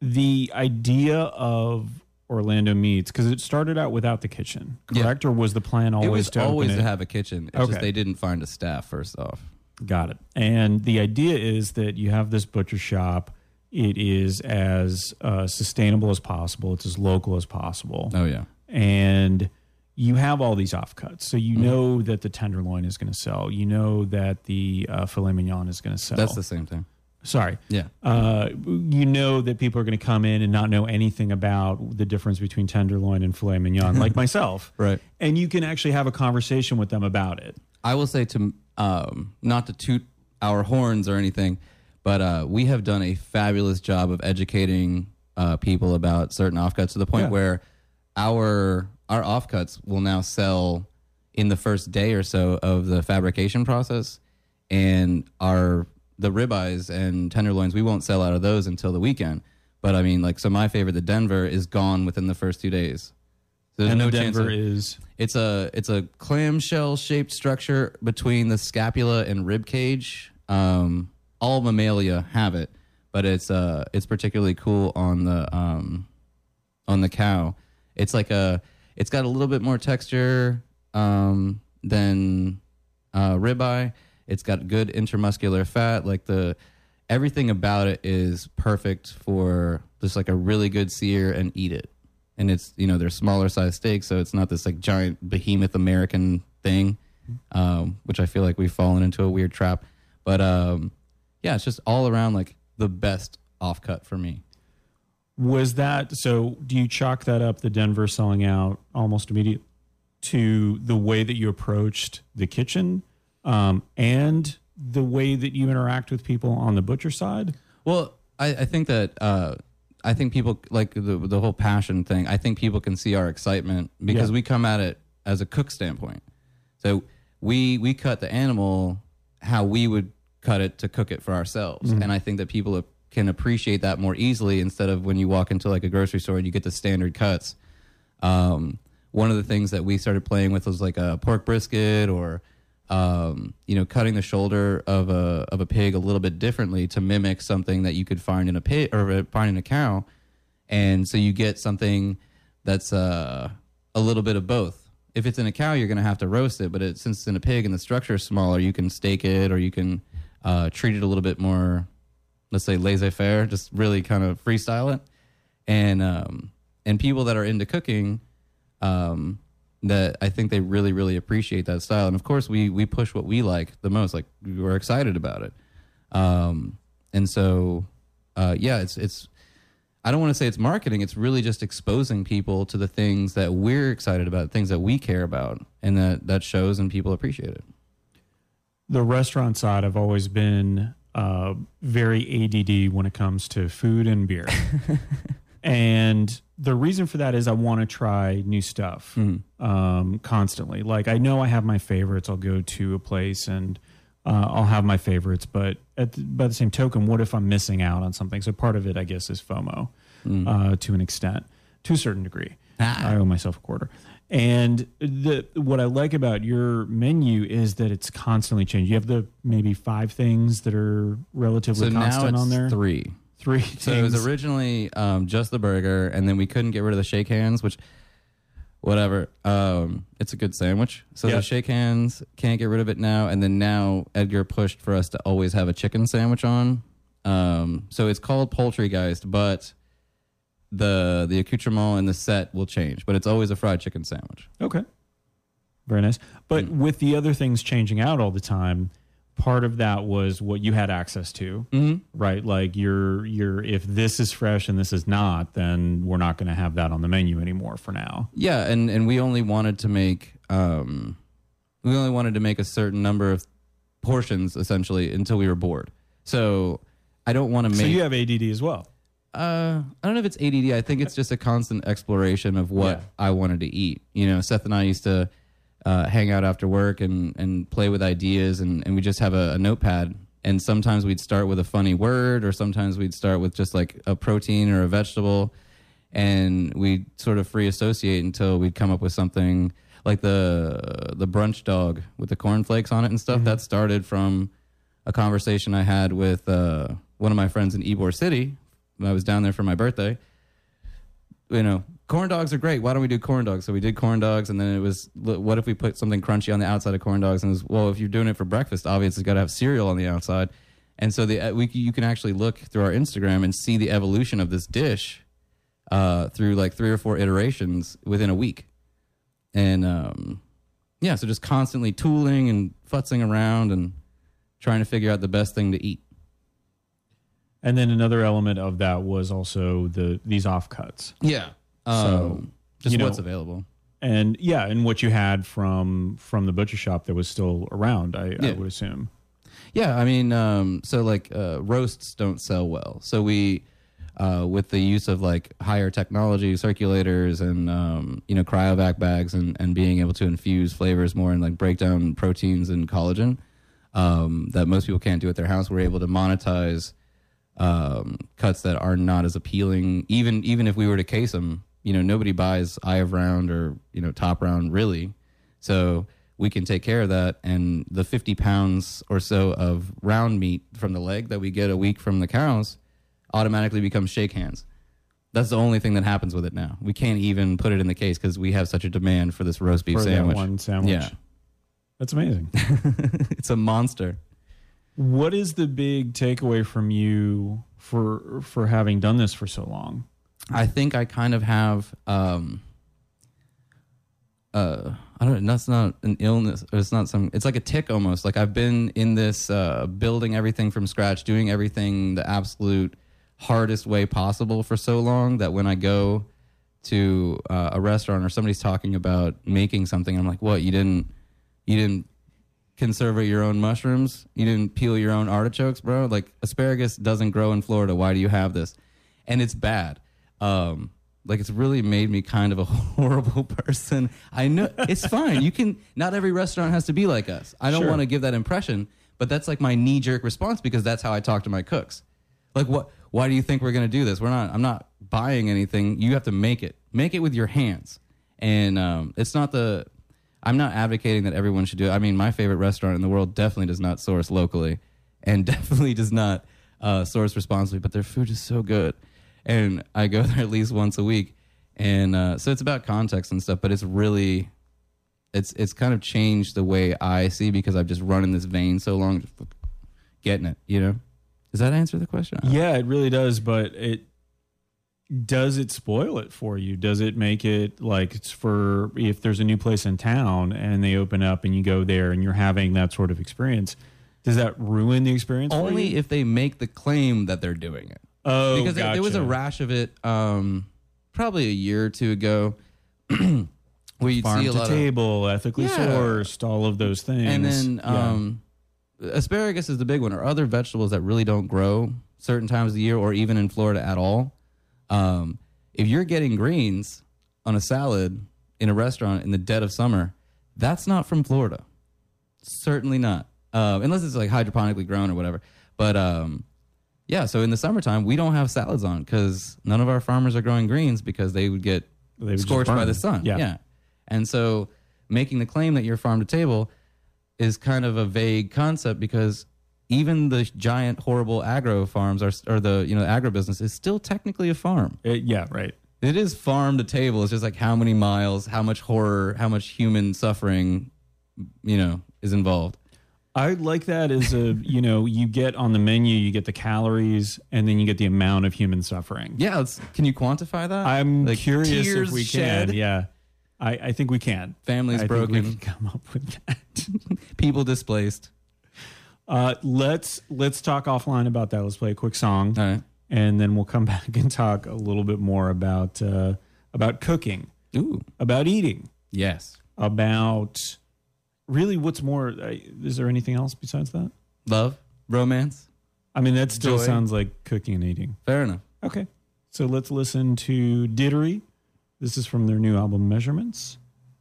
The idea of Orlando Meats, because it started out without the kitchen, correct? Yeah. Or was the plan always it was to always open it? to have a kitchen? It's okay. Just they didn't find a staff first off. Got it. And the idea is that you have this butcher shop. It is as uh, sustainable as possible. It's as local as possible. Oh, yeah. And you have all these offcuts. So you mm-hmm. know that the tenderloin is going to sell. You know that the uh, filet mignon is going to sell. That's the same thing. Sorry. Yeah. Uh, you know that people are going to come in and not know anything about the difference between tenderloin and filet mignon, like myself. Right. And you can actually have a conversation with them about it. I will say, to um, not to toot our horns or anything, but uh, we have done a fabulous job of educating uh, people about certain offcuts to the point yeah. where our our offcuts will now sell in the first day or so of the fabrication process, and our the ribeyes and tenderloins, we won't sell out of those until the weekend. But I mean, like, so my favorite, the Denver, is gone within the first two days. So there's and no the Denver chance of, is it's a it's a clamshell shaped structure between the scapula and rib cage. Um, all mammalia have it, but it's uh it's particularly cool on the um on the cow. It's like a it's got a little bit more texture um than uh, ribeye. It's got good intramuscular fat. Like the everything about it is perfect for just like a really good sear and eat it. And it's, you know, they're smaller size steaks, so it's not this like giant behemoth American thing, um, which I feel like we've fallen into a weird trap. But um, yeah, it's just all around like the best offcut for me. Was that so? Do you chalk that up, the Denver selling out almost immediately, to the way that you approached the kitchen? Um, and the way that you interact with people on the butcher side? Well, I, I think that, uh, I think people, like the the whole passion thing, I think people can see our excitement because yeah. we come at it as a cook standpoint. So we we cut the animal how we would cut it to cook it for ourselves. Mm-hmm. And I think that people can appreciate that more easily instead of when you walk into like a grocery store and you get the standard cuts. Um, one of the things that we started playing with was like a pork brisket or... Um, you know, cutting the shoulder of a of a pig a little bit differently to mimic something that you could find in a pig or find in a cow, and so you get something that's uh, a little bit of both. If it's in a cow, you're going to have to roast it, but it, since it's in a pig and the structure is smaller, you can steak it or you can uh, treat it a little bit more, let's say laissez-faire, just really kind of freestyle it. And um, and people that are into cooking. Um, that I think they really, really appreciate that style. And of course we, we push what we like the most, like we're excited about it. Um, and so, uh, yeah, it's, it's, I don't want to say it's marketing. It's really just exposing people to the things that we're excited about, things that we care about, and that, that shows and people appreciate it. The restaurant side, I've always been, uh, very A D D when it comes to food and beer. And the reason for that is I want to try new stuff mm. um, constantly. Like, I know I have my favorites. I'll go to a place and uh, I'll have my favorites. But at the, by the same token, what if I'm missing out on something? So part of it, I guess, is FOMO mm. uh, to an extent, to a certain degree. Ah. I owe myself a quarter. And the, what I like about your menu is that it's constantly changing. You have the maybe five things that are relatively so constant now it's on there. Three. Three things. So it was originally um, just the burger, and then we couldn't get rid of the shake hands, which, whatever, um, it's a good sandwich. So yep. the shake hands, can't get rid of it now, and then now Edgar pushed for us to always have a chicken sandwich on. Um, so it's called Poultrygeist, but the the accoutrement and the set will change, but it's always a fried chicken sandwich. Okay. Very nice. But mm. with the other things changing out all the time, part of that was what you had access to, mm-hmm. right? Like you're, you're, if this is fresh and this is not, then we're not going to have that on the menu anymore for now. Yeah. And, and we only wanted to make, um, we only wanted to make a certain number of portions essentially until we were bored. So I don't want to make. So you have A D D as well. Uh, I don't know if it's A D D. I think it's just a constant exploration of what yeah. I wanted to eat. You know, Seth and I used to, Uh, hang out after work and, and play with ideas, and, and we just have a, a notepad, And sometimes we'd start with a funny word, or sometimes we'd start with just like a protein or a vegetable. And we'd sort of free associate until we'd come up with something like the the brunch dog with the cornflakes on it and stuff. Mm-hmm. That started from a conversation I had with uh, one of my friends in Ybor City. I was down there for my birthday. You know, corn dogs are great. Why don't we do corn dogs? So we did corn dogs, and then it was, what if we put something crunchy on the outside of corn dogs? And it was, well, if you're doing it for breakfast, obviously you got to have cereal on the outside. And so the we you can actually look through our Instagram and see the evolution of this dish uh, through like three or four iterations within a week. And um, yeah, so just constantly tooling and futzing around and trying to figure out the best thing to eat. And then another element of that was also the these offcuts. Yeah. Um, so just you know, what's available. And yeah, and what you had from from the butcher shop that was still around, I, yeah. I would assume. Yeah, I mean, um, so like uh, roasts don't sell well. So we, uh, with the use of like higher technology, circulators and, um, you know, cryovac bags and, and being able to infuse flavors more and like break down proteins and collagen um, that most people can't do at their house, we're able to monetize Um, cuts that are not as appealing. Even even if we were to case them, you know, nobody buys eye of round or, you know, top round really. So we can take care of that. And the fifty pounds or so of round meat from the leg that we get a week from the cows automatically becomes shake hands. That's the only thing that happens with it now. We can't even put it in the case because we have such a demand for this roast beef for sandwich. That one sandwich. Yeah. That's amazing. It's a monster. What is the big takeaway from you for for having done this for so long? I think I kind of have, um, uh, I don't know, that's not an illness. It's not some, it's like a tick almost. Like I've been in this uh, building everything from scratch, doing everything the absolute hardest way possible for so long that when I go to uh, a restaurant or somebody's talking about making something, I'm like, what, you didn't, you didn't, conserve your own mushrooms? You didn't peel your own artichokes, bro? Like, asparagus doesn't grow in Florida. Why do you have this? And it's bad. Um, like, it's really made me kind of a horrible person. I know. It's fine. You can... Not every restaurant has to be like us. I don't sure. want to give that impression, but that's like my knee-jerk response because that's how I talk to my cooks. Like, what? Why do you think we're going to do this? We're not... I'm not buying anything. You have to make it. Make it with your hands. And um, it's not the... I'm not advocating that everyone should do it. I mean, my favorite restaurant in the world definitely does not source locally and definitely does not uh, source responsibly, but their food is so good. And I go there at least once a week. And uh, so it's about context and stuff, but it's really, it's it's kind of changed the way I see because I've just run in this vein so long, just getting it, you know? Does that answer the question? Yeah, it really does, but it, does it spoil it for you? Does it make it like it's for if there's a new place in town and they open up and you go there and you're having that sort of experience? Does that ruin the experience? Only for you? If they make the claim that they're doing it. Oh, because gotcha. There was a rash of it, um, probably a year or two ago, where you'd Farm see a to lot table, of, ethically yeah. sourced, all of those things, and then um, yeah. asparagus is the big one, or other vegetables that really don't grow certain times of the year, or even in Florida at all. Um, if you're getting greens on a salad in a restaurant in the dead of summer, that's not from Florida. Certainly not. Uh, unless it's like hydroponically grown or whatever. But, um, yeah, so in the summertime, we don't have salads on because none of our farmers are growing greens because they would get they would scorched by the sun. Yeah. yeah. And so making the claim that you're farm to table is kind of a vague concept because even the giant, horrible agro farms are, or the, you know, agribusiness is still technically a farm. It, yeah, right. It is farm to table. It's just like how many miles, how much horror, how much human suffering, you know, is involved. I like that as a, you know, you get on the menu, you get the calories, and then you get the amount of human suffering. Yeah. It's, can you quantify that? I'm like curious if we shed. can. Yeah. I, I think we can. Families I broken. Think we can come up with that. People displaced. Uh, let's let's talk offline about that. Let's play a quick song, all right, and then we'll come back and talk a little bit more about uh, about cooking, Ooh. about eating, yes, about really what's more. Uh, is there anything else besides that? Love, romance. I mean, that still Joy. sounds like cooking and eating. Fair enough. Okay, so let's listen to Dittery. This is from their new album Measurements.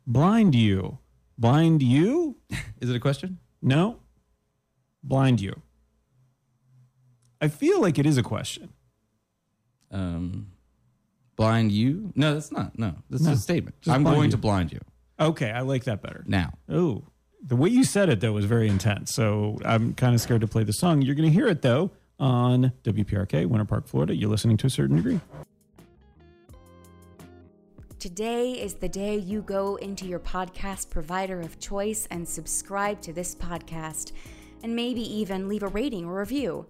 Blind You, Blind You. Is it a question? No. Blind You. I feel like it is a question. Um, blind you? No, that's not. No, that's no. a statement. Just I'm going you. to blind you. Okay, I like that better. Now. Oh, the way you said it, though, was very intense. So I'm kind of scared to play the song. You're going to hear it, though, on W P R K, Winter Park, Florida. You're listening to A Certain Degree. Today is the day you go into your podcast provider of choice and subscribe to this podcast, and maybe even leave a rating or review.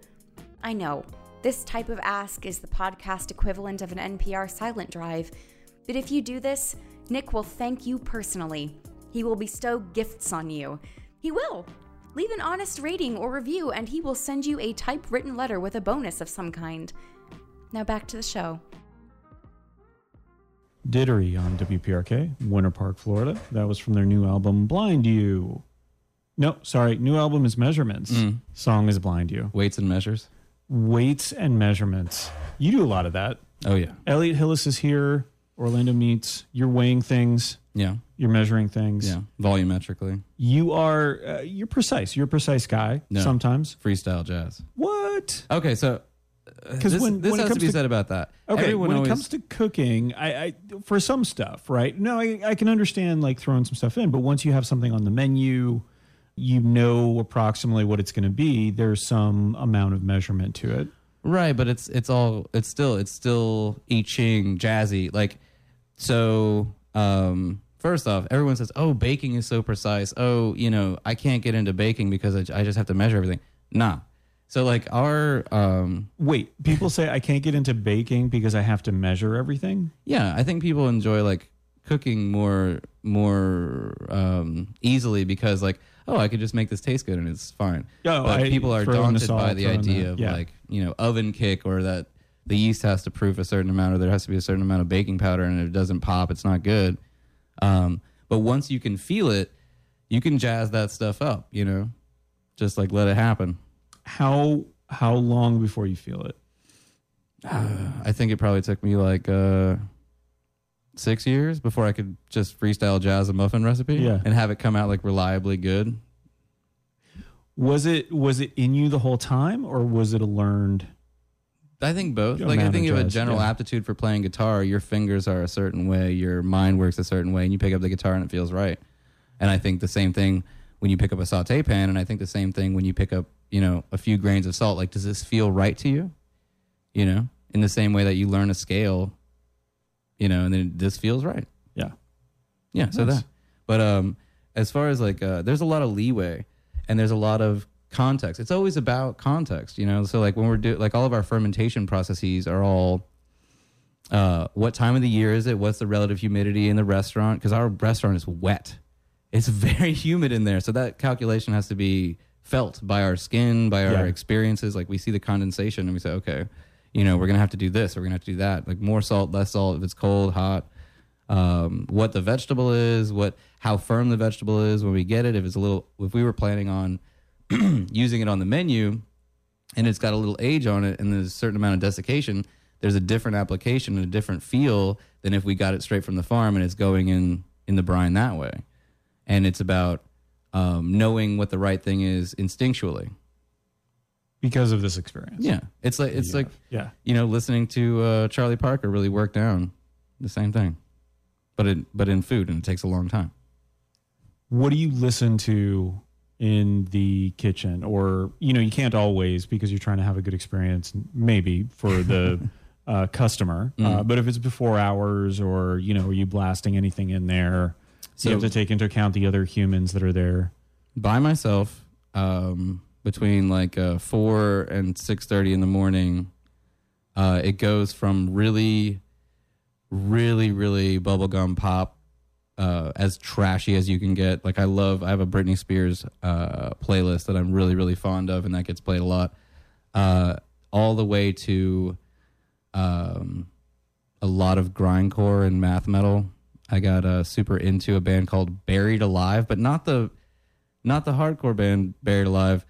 I know, this type of ask is the podcast equivalent of an N P R silent drive, but if you do this, Nick will thank you personally. He will bestow gifts on you. He will! Leave an honest rating or review, and he will send you a typewritten letter with a bonus of some kind. Now back to the show. Dittery on W P R K, Winter Park, Florida. That was from their new album, Blind You. No, sorry. New album is Measurements. Mm. Song is Blind You. Weights and Measures. Weights and Measurements. You do a lot of that. Oh, yeah. Elliot Hillis is here. Orlando Meats. You're weighing things. Yeah. You're measuring things. Yeah. Volumetrically. You are, uh, you're precise. You're a precise guy no. sometimes. Freestyle jazz. What? Okay, so... Because this, when, this when has to be to, said about that. Okay, Everyone when always, it comes to cooking, I, I for some stuff, right? No, I, I can understand like throwing some stuff in, but once you have something on the menu, you know approximately what it's going to be. There's some amount of measurement to it, right? But it's it's all it's still it's still I Ching jazzy. Like so, um, first off, everyone says, "Oh, baking is so precise." Oh, you know, I can't get into baking because I, I just have to measure everything. Nah. So like our um, wait, people say I can't get into baking because I have to measure everything. Yeah, I think people enjoy like cooking more more um, easily because like oh I could just make this taste good and it's fine. Oh, but I, people are daunted by the idea of yeah. like you know oven kick or that the yeast has to proof a certain amount or there has to be a certain amount of baking powder and if it doesn't pop it's not good. Um, but once you can feel it, you can jazz that stuff up. You know, just like let it happen. How how long before you feel it? Uh, I think it probably took me like uh, six years before I could just freestyle jazz a muffin recipe yeah. and have it come out like reliably good. Was it was it in you the whole time or was it a learned? I think both. Like I think you have a general yeah. aptitude for playing guitar. Your fingers are a certain way. Your mind works a certain way and you pick up the guitar and it feels right. And I think the same thing when you pick up a saute pan and I think the same thing when you pick up you know, a few grains of salt, like, does this feel right to you? You know, in the same way that you learn a scale, you know, and then this feels right. Yeah. Yeah. Nice. So that, but, um, as far as like, uh, there's a lot of leeway and there's a lot of context. It's always about context, you know? So like when we're doing, like all of our fermentation processes are all, uh, what time of the year is it? What's the relative humidity in the restaurant? Cause our restaurant is wet. It's very humid in there. So that calculation has to be felt by our skin, by our yeah. experiences. Like we see the condensation and we say, okay, you know, we're gonna have to do this, or we're gonna have to do that. Like more salt, less salt, if it's cold, hot, um, what the vegetable is, what how firm the vegetable is when we get it. If it's a little, if we were planning on using it on the menu and it's got a little age on it and there's a certain amount of desiccation, there's a different application and a different feel than if we got it straight from the farm and it's going in in the brine that way. And it's about Um, knowing what the right thing is instinctually because of this experience. Yeah, it's like it's yeah. like yeah. you know, listening to uh, Charlie Parker really work down the same thing, but it but in food, and it takes a long time. What do you listen to in the kitchen, or you know, you can't always because you're trying to have a good experience, maybe for the uh, customer. Mm. Uh, but if it's before hours, or you know, are you blasting anything in there? So you have to take into account the other humans that are there. By myself, um, between like uh, four and six thirty in the morning, uh, it goes from really, really, really bubblegum pop, uh, as trashy as you can get. Like I love, I have a Britney Spears uh, playlist that I'm really, really fond of, and that gets played a lot, uh, all the way to um, a lot of grindcore and math metal. I got uh, super into a band called Buried Alive, but not the not the hardcore band Buried Alive.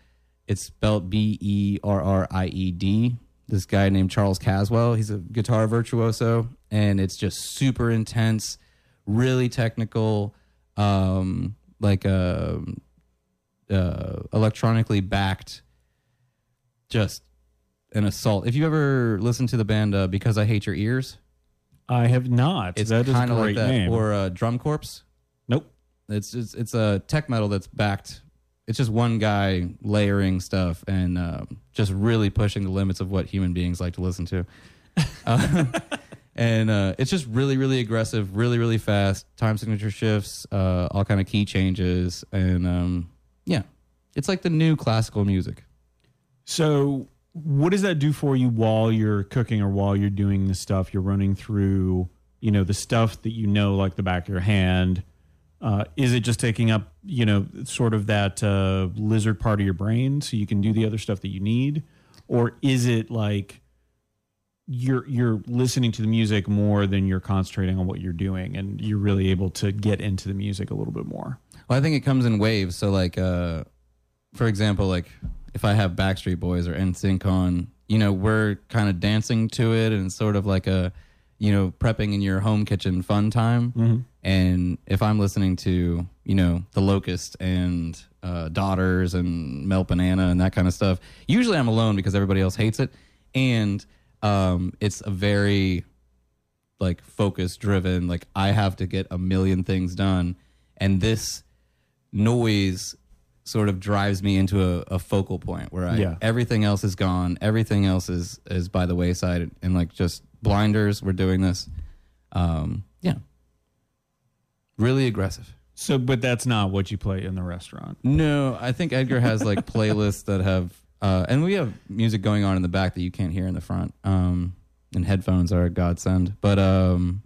It's spelled B E R R I E D. This guy named Charles Caswell. He's a guitar virtuoso, and it's just super intense, really technical, um, like uh, uh, electronically backed, just an assault. If you ever listen to the band uh, Because I Hate Your Ears, I have not. It's that is a great like that. Name. Or uh, Drum Corps. Nope. It's just, it's a tech metal that's backed. It's just one guy layering stuff and uh, just really pushing the limits of what human beings like to listen to. uh, and uh, it's just really, really aggressive, really, really fast. Time signature shifts, uh, all kind of key changes, and um, yeah, it's like the new classical music. So, what does that do for you while you're cooking or while you're doing this stuff? You're running through, you know, the stuff that you know like the back of your hand. Uh, is it just taking up, you know, sort of that uh, lizard part of your brain so you can do the other stuff that you need? Or is it like you're you're listening to the music more than you're concentrating on what you're doing and you're really able to get into the music a little bit more? Well, I think it comes in waves. So, like, uh, for example, like if I have Backstreet Boys or N Sync on, you know, we're kind of dancing to it and sort of like a, you know, prepping in your home kitchen fun time. Mm-hmm. And if I'm listening to, you know, The Locust and uh, Daughters and Melt Banana and that kind of stuff, usually I'm alone because everybody else hates it. And um, it's a very, like, focus-driven, like, I have to get a million things done. And this noise sort of drives me into a, a focal point where I, yeah. everything else is gone. Everything else is, is by the wayside. And, like, just blinders, we're doing this. Um, yeah. Really aggressive. So, but that's not what you play in the restaurant. No, I think Edgar has like playlists that have, uh, and we have music going on in the back that you can't hear in the front. Um, and headphones are a godsend. But um,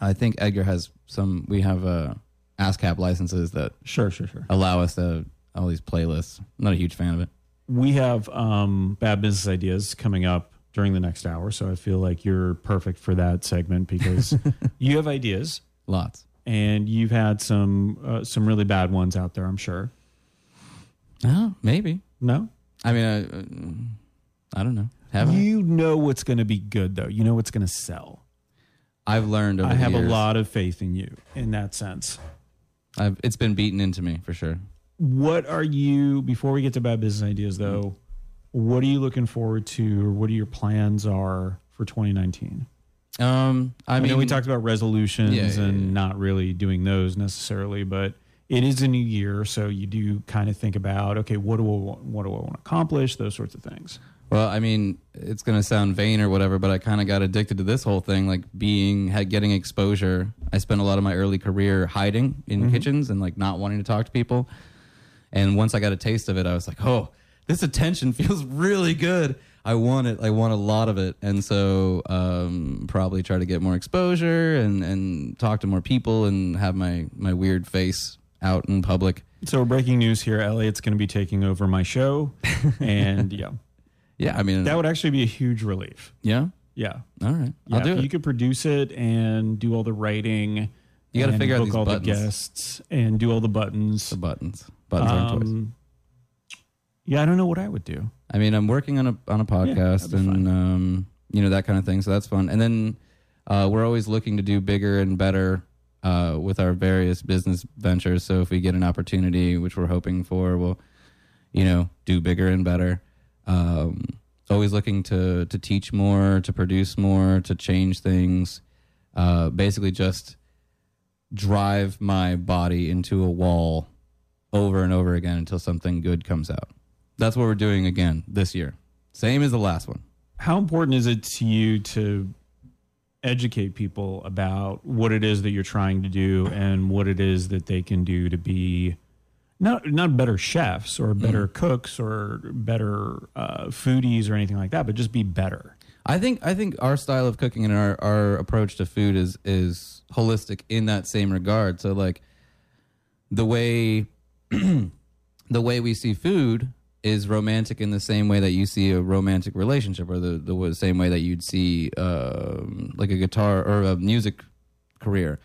I think Edgar has some. We have uh, ASCAP licenses that sure, sure, sure allow us to all these playlists. I'm not a huge fan of it. We have um, Bad Business Ideas coming up during the next hour, so I feel like you're perfect for that segment because you have ideas. Lots. And you've had some uh, some really bad ones out there, I'm sure. Oh, maybe. No? I mean, I, I don't know. Haven't you I? know what's going to be good, though. You know what's going to sell. I've learned over I the have years. a lot of faith in you in that sense. I've, it's been beaten into me, for sure. What are you, before we get to Bad Business Ideas, though, what are you looking forward to or what are your plans are for twenty nineteen? Um, I, I mean, know we talked about resolutions yeah, yeah, and yeah. not really doing those necessarily, but it is a new year, so you do kind of think about, okay, what do I want, what do I want to accomplish? Those sorts of things. Well, I mean, it's going to sound vain or whatever, but I kind of got addicted to this whole thing, like being getting exposure. I spent a lot of my early career hiding in mm-hmm. kitchens and like not wanting to talk to people. And once I got a taste of it, I was like, oh, this attention feels really good. I want it. I want a lot of it. And so um, probably try to get more exposure and, and talk to more people and have my, my weird face out in public. So breaking news here, Elliot's going to be taking over my show. And yeah. Yeah, I mean. That would actually be a huge relief. Yeah? Yeah. All right. Yeah, I'll do it. You could produce it and do all the writing. You got to figure out these all buttons. The guests and do all the buttons. The buttons. Buttons um, aren't toys. Yeah, I don't know what I would do. I mean, I'm working on a on a podcast yeah, and, um, you know, that kind of thing. So that's fun. And then uh, we're always looking to do bigger and better uh, with our various business ventures. So if we get an opportunity, which we're hoping for, we'll, you know, do bigger and better. Um, always looking to, to teach more, to produce more, to change things. Uh, basically just drive my body into a wall over and over again until something good comes out. That's what we're doing again this year. Same as the last one. How important is it to you to educate people about what it is that you're trying to do and what it is that they can do to be not not better chefs or better mm. cooks or better uh, foodies or anything like that, but just be better? I think I think our style of cooking and our, our approach to food is is holistic in that same regard. So like the way the way we see food is romantic in the same way that you see a romantic relationship or the, the same way that you'd see uh, like a guitar or a music career.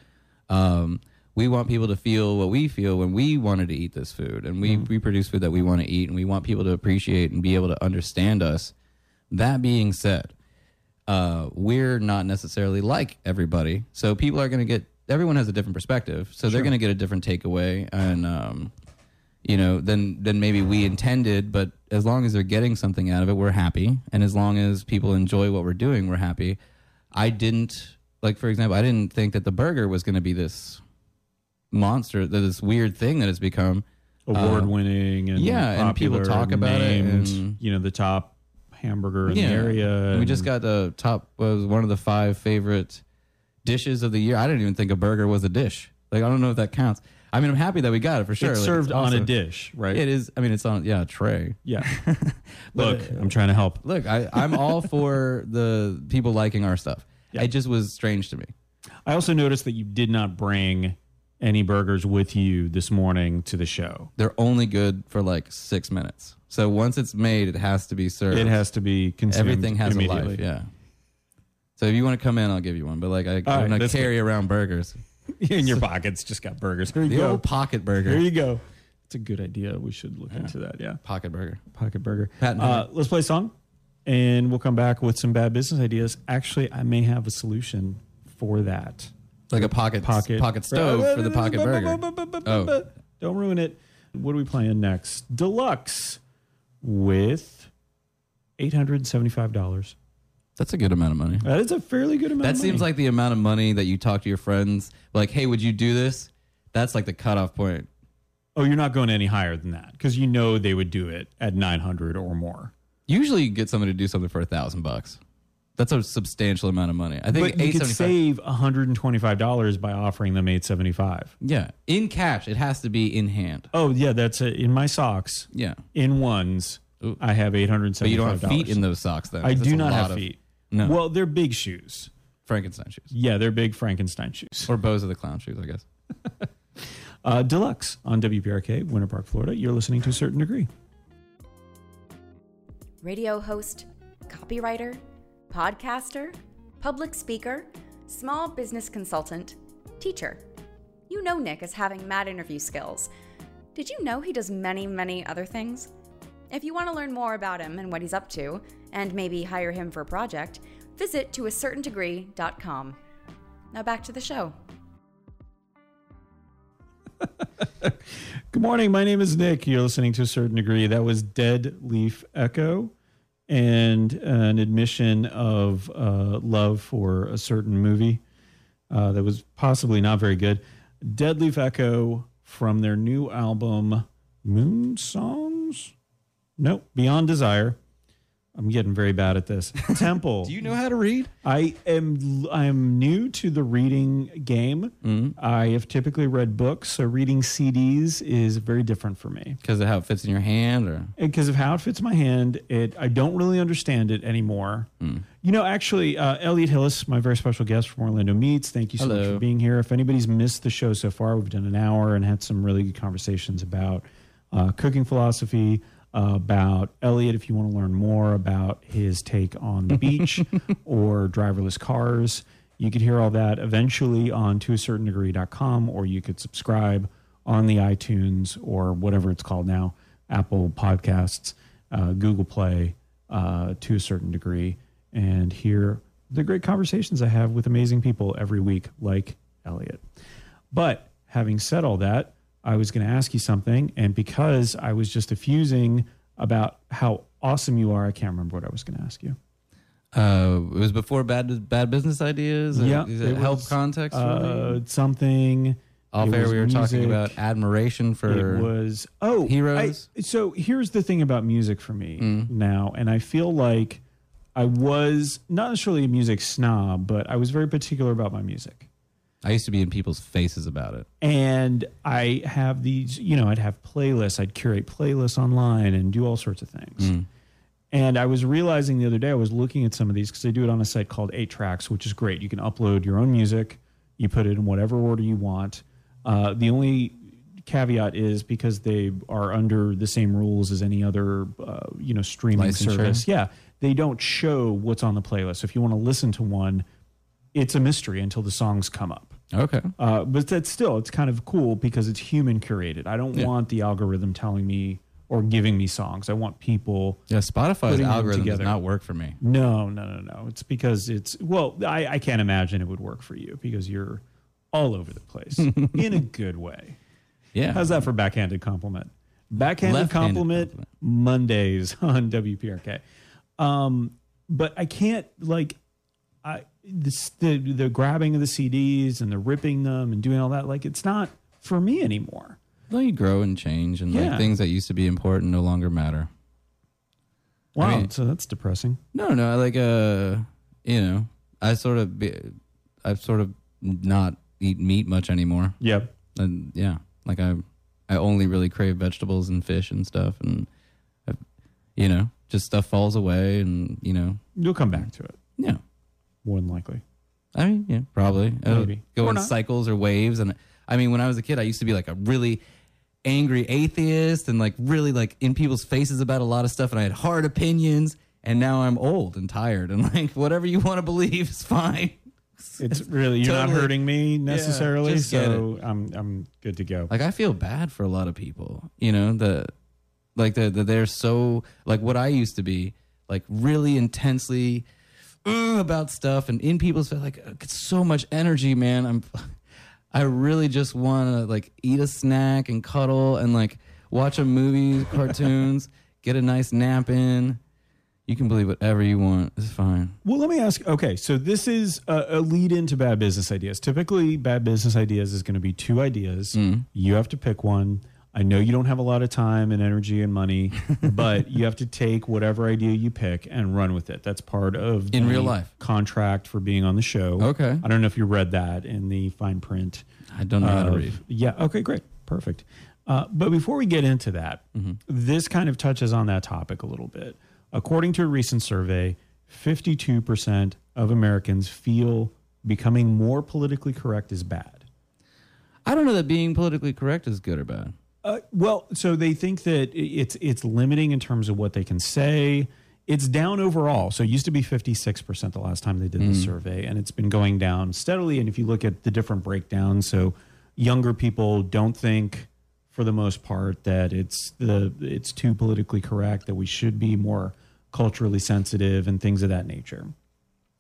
Um, we want people to feel what we feel when we wanted to eat this food and we, mm. we produce food that we want to eat and we want people to appreciate and be able to understand us. That being said, uh, we're not necessarily like everybody. So people are going to get, everyone has a different perspective. So sure. they're going to get a different takeaway and um, you know, than than maybe we intended. But as long as they're getting something out of it, we're happy. And as long as people enjoy what we're doing, we're happy. I didn't, like, for example, I didn't think that the burger was going to be this monster, this weird thing that it's become. Award-winning uh, and yeah, and people talk and about named, it. And, you know, the top hamburger in yeah, the area. And we just got the top, was one of the five favorite dishes of the year. I didn't even think a burger was a dish. Like, I don't know if that counts. I mean, I'm happy that we got it for sure. It's like, served it's also, on a dish, right? It is. I mean, it's on, yeah, a tray. Yeah. Look, uh, I'm trying to help. Look, I, I'm all for the people liking our stuff. Yeah. It just was strange to me. I also noticed that you did not bring any burgers with you this morning to the show. They're only good for like six minutes. So once it's made, it has to be served. It has to be consumed. Everything has a life, yeah. So if you want to come in, I'll give you one. But like, I, I'm right, going to carry good. around burgers. In your pockets, just got burgers. There you the go. Old pocket burger. There you go. It's a good idea. We should look yeah. into that. Yeah. Pocket burger. Pocket burger. Uh, let's play a song, and we'll come back with some bad business ideas. Actually, I may have a solution for that. Like a pocket pocket, pocket stove for the pocket burger. Oh. Don't ruin it. What are we playing next? Deluxe with eight hundred seventy-five dollars. That's a good amount of money. That is a fairly good amount that of money. That seems like the amount of money that you talk to your friends, like, hey, would you do this? That's like the cutoff point. Oh, you're not going any higher than that because you know they would do it at nine hundred or more. Usually you get somebody to do something for a thousand bucks. That's a substantial amount of money. I think but you could save one hundred twenty-five dollars by offering them eight hundred seventy-five dollars. Yeah. In cash. It has to be in hand. Oh, yeah. That's a, in my socks. Yeah. In ones, ooh. I have eight hundred seventy-five dollars. But you don't have feet in those socks, though. I do not have of, feet. No. Well, they're big shoes. Frankenstein shoes. Yeah, they're big Frankenstein shoes. Or Bozo the Clown shoes, I guess. uh, Deluxe on W P R K, Winter Park, Florida. You're listening to A Certain Degree. Radio host, copywriter, podcaster, public speaker, small business consultant, teacher. You know Nick is having mad interview skills. Did you know he does many, many other things? If you want to learn more about him and what he's up to, and maybe hire him for a project, visit to a certain degree dot com. Now back to the show. Good morning. My name is Nick. You're listening to A Certain Degree. That was Dead Leaf Echo and an admission of uh, love for a certain movie uh, that was possibly not very good. Dead Leaf Echo from their new album, Moon Songs? Nope. Beyond Desire. I'm getting very bad at this. Temple. Do you know how to read? I am I am new to the reading game. Mm-hmm. I have typically read books, so reading C Ds is very different for me. Because of how it fits in your hand? Or because of how it fits my hand, it I don't really understand it anymore. Mm. You know, actually, uh, Elliot Hillis, my very special guest from Orlando Meats, thank you so Hello. much for being here. If anybody's missed the show so far, we've done an hour and had some really good conversations about uh, cooking philosophy, about Elliot if you want to learn more about his take on the beach or driverless cars. You could hear all that eventually on to a certain degree dot com, or you could subscribe on the iTunes or whatever it's called now, Apple Podcasts, uh, Google Play, uh, To A Certain Degree, and hear the great conversations I have with amazing people every week like Elliot. But having said all that, I was going to ask you something, and because I was just effusing about how awesome you are, I can't remember what I was going to ask you. Uh, it was before bad bad business ideas? Or yeah. Is it, it help was, context? Uh, something. Off air, we were music. talking about admiration for it was, oh, heroes. I, so here's the thing about music for me mm. now, and I feel like I was not necessarily a music snob, but I was very particular about my music. I used to be in people's faces about it. And I have these, you know, I'd have playlists. I'd curate playlists online and do all sorts of things. Mm. And I was realizing the other day, I was looking at some of these because they do it on a site called eight tracks, which is great. You can upload your own music. You put it in whatever order you want. Uh, the only caveat is because they are under the same rules as any other, uh, you know, streaming Licensure. service. Yeah. They don't show what's on the playlist. If you want to listen to one, it's a mystery until the songs come up. Okay. Uh, but that's still, it's kind of cool because it's human curated. I don't yeah. want the algorithm telling me or giving me songs. I want people. Yeah, Spotify's algorithm does not work for me. No, no, no, no. It's because it's, well, I, I can't imagine it would work for you because you're all over the place in a good way. Yeah. How's that for backhanded compliment? Backhanded compliment, compliment Mondays on W P R K. Um, but I can't, like, I this, the the grabbing of the C Ds and the ripping them and doing all that, like, it's not for me anymore. Well, you grow and change, and yeah. like things that used to be important no longer matter. Wow, I mean, so that's depressing. No, no, like uh, you know, I sort of, be, I've sort of not eat meat much anymore. Yep, and yeah, like I, I only really crave vegetables and fish and stuff, and I, you know, just stuff falls away, and you know, you'll come back to it. Yeah, more than likely. I mean, yeah, probably. Maybe go in cycles or waves, and I mean, when I was a kid, I used to be like a really angry atheist and like really like in people's faces about a lot of stuff, and I had hard opinions, and now I'm old and tired and like whatever you want to believe is fine. It's, it's really you're totally, not hurting me necessarily, yeah, so I'm I'm good to go. Like I feel bad for a lot of people, you know, the like the, the they're so like what I used to be, like really intensely uh, about stuff and in people's face, like it's so much energy, man. I'm I really just want to like eat a snack and cuddle and like watch a movie, cartoons, get a nice nap in. You can believe whatever you want. It's fine. Well, let me ask. Okay, so this is a, a lead into bad business ideas. Typically, bad business ideas is going to be two ideas. Mm. You have to pick one. I know you don't have a lot of time and energy and money, but you have to take whatever idea you pick and run with it. That's part of the in real life contract for being on the show. Okay. I don't know if you read that in the fine print. I don't know of, how to read. Yeah. Okay, great. Perfect. Uh, but before we get into that, mm-hmm. this kind of touches on that topic a little bit. According to a recent survey, fifty-two percent of Americans feel becoming more politically correct is bad. I don't know that being politically correct is good or bad. Uh, well, so they think that it's it's limiting in terms of what they can say. It's down overall. So it used to be fifty-six percent the last time they did mm. the survey, and it's been going down steadily. And if you look at the different breakdowns, so younger people don't think, for the most part, that it's the it's too politically correct, that we should be more culturally sensitive and things of that nature.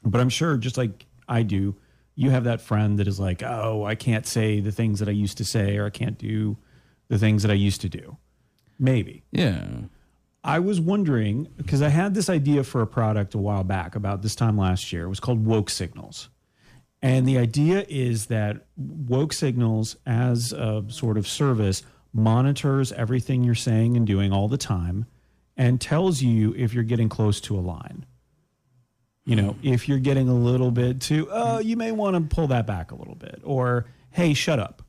But I'm sure, just like I do, you have that friend that is like, oh, I can't say the things that I used to say, or I can't do the things that I used to do. Maybe. Yeah. I was wondering, because I had this idea for a product a while back, about this time last year. It was called Woke Signals. And the idea is that Woke Signals, as a sort of service, monitors everything you're saying and doing all the time and tells you if you're getting close to a line. You know, if you're getting a little bit too, oh, you may want to pull that back a little bit. Or, hey, shut up.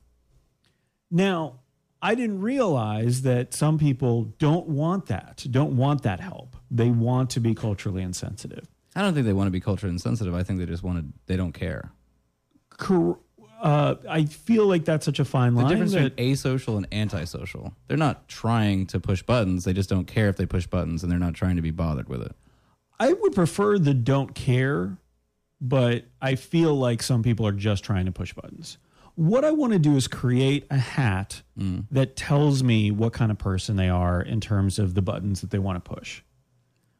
Now, I didn't realize that some people don't want that, don't want that help. They want to be culturally insensitive. I don't think they want to be culturally insensitive. I think they just want to, they don't care. Cor- uh, I feel like that's such a fine line. The difference that, between asocial and antisocial. They're not trying to push buttons. They just don't care if they push buttons, and they're not trying to be bothered with it. I would prefer the don't care, but I feel like some people are just trying to push buttons. What I want to do is create a hat mm. that tells me what kind of person they are in terms of the buttons that they want to push.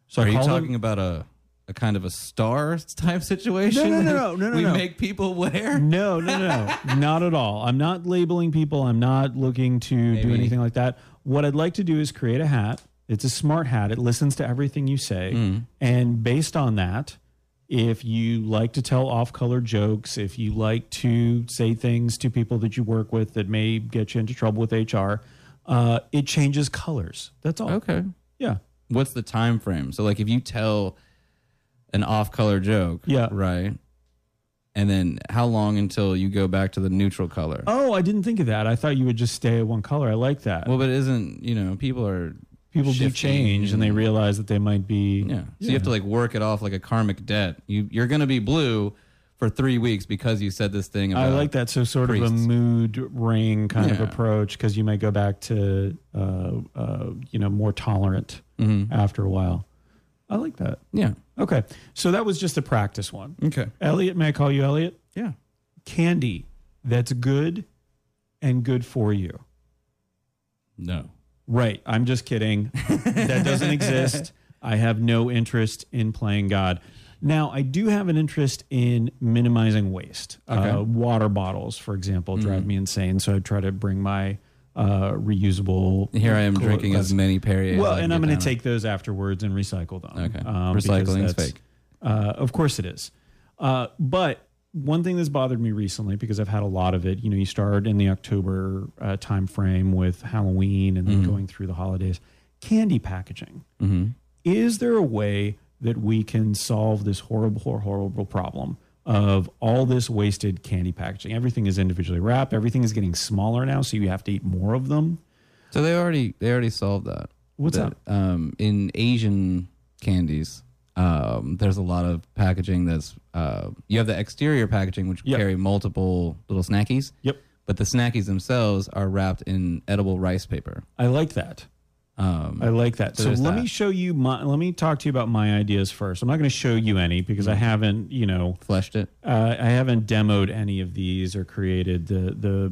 So are you talking them, about a, a kind of a star type situation? No, no, no, no, no. We no. make people wear? No, no, no, not at all. I'm not labeling people. I'm not looking to Maybe. do anything like that. What I'd like to do is create a hat. It's a smart hat. It listens to everything you say. Mm. And based on that, if you like to tell off-color jokes, if you like to say things to people that you work with that may get you into trouble with H R, uh, it changes colors. That's all. Okay. Yeah. What's the time frame? So, like, if you tell an off-color joke, yeah. right, and then how long until you go back to the neutral color? Oh, I didn't think of that. I thought you would just stay at one color. I like that. Well, but isn't, you know, people are... People do change, and they realize that they might be... Yeah. So yeah. you have to, like, work it off like a karmic debt. You, you're going to be blue for three weeks because you said this thing about... I like that. So sort priests. of a mood ring kind yeah. of approach, because you might go back to, uh, uh, you know, more tolerant mm-hmm. after a while. I like that. Yeah. Okay. So that was just a practice one. Okay. Elliot, may I call you Elliot? Yeah. Candy that's good and good for you. No. Right. I'm just kidding. That doesn't exist. I have no interest in playing God. Now, I do have an interest in minimizing waste. Okay. Uh, water bottles, for example, drive mm. me insane. So I try to bring my uh, reusable. Here I am clo- drinking as many Perrier. Well, and I'm going to take those afterwards and recycle them. Okay, um, recycling's fake. Uh, of course it is. Uh, but one thing that's bothered me recently, because I've had a lot of it, you know, you start in the October uh, time frame with Halloween and then mm-hmm. going through the holidays, candy packaging. Mm-hmm. Is there a way that we can solve this horrible, horrible problem of all this wasted candy packaging? Everything is individually wrapped. Everything is getting smaller now, so you have to eat more of them. So they already they already solved that. What's that? Up? Um, in Asian candies, um, there's a lot of packaging that's uh, you have the exterior packaging, which yep. carry multiple little snackies. Yep. But the snackies themselves are wrapped in edible rice paper. I like that. Um, I like that. So, so let that. me show you my, let me talk to you about my ideas first. I'm not going to show you any because I haven't, you know, fleshed it. Uh, I haven't demoed any of these or created the,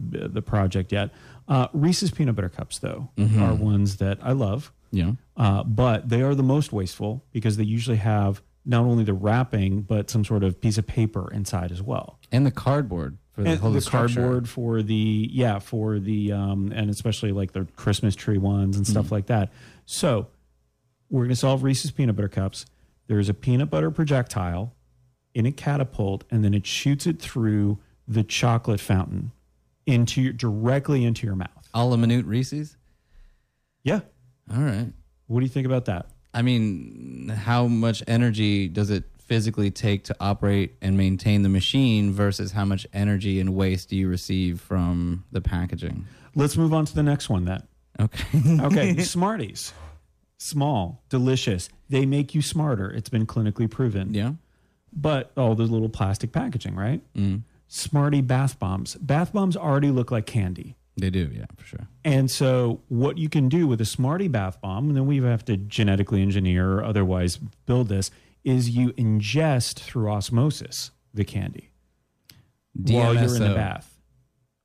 the, the project yet. Uh, Reese's peanut butter cups though mm-hmm. are ones that I love. Yeah. Uh, but they are the most wasteful because they usually have not only the wrapping, but some sort of piece of paper inside as well. And the cardboard. For the, whole the cardboard for the, yeah, for the, um, and especially like the Christmas tree ones and stuff mm-hmm. like that. So we're going to solve Reese's peanut butter cups. There's a peanut butter projectile in a catapult, and then it shoots it through the chocolate fountain into your, directly into your mouth. A la minute Reese's? Yeah. All right. What do you think about that? I mean, how much energy does it physically take to operate and maintain the machine versus how much energy and waste do you receive from the packaging? Let's move on to the next one then. Okay. Okay. Smarties. Small, delicious. They make you smarter. It's been clinically proven. Yeah. But all oh, the little plastic packaging, right? Mm. Smartie bath bombs. Bath bombs already look like candy. They do, yeah, for sure. And so what you can do with a Smartie bath bomb, and then we have to genetically engineer or otherwise build this, is you ingest through osmosis the candy D M S O. While you're in the bath.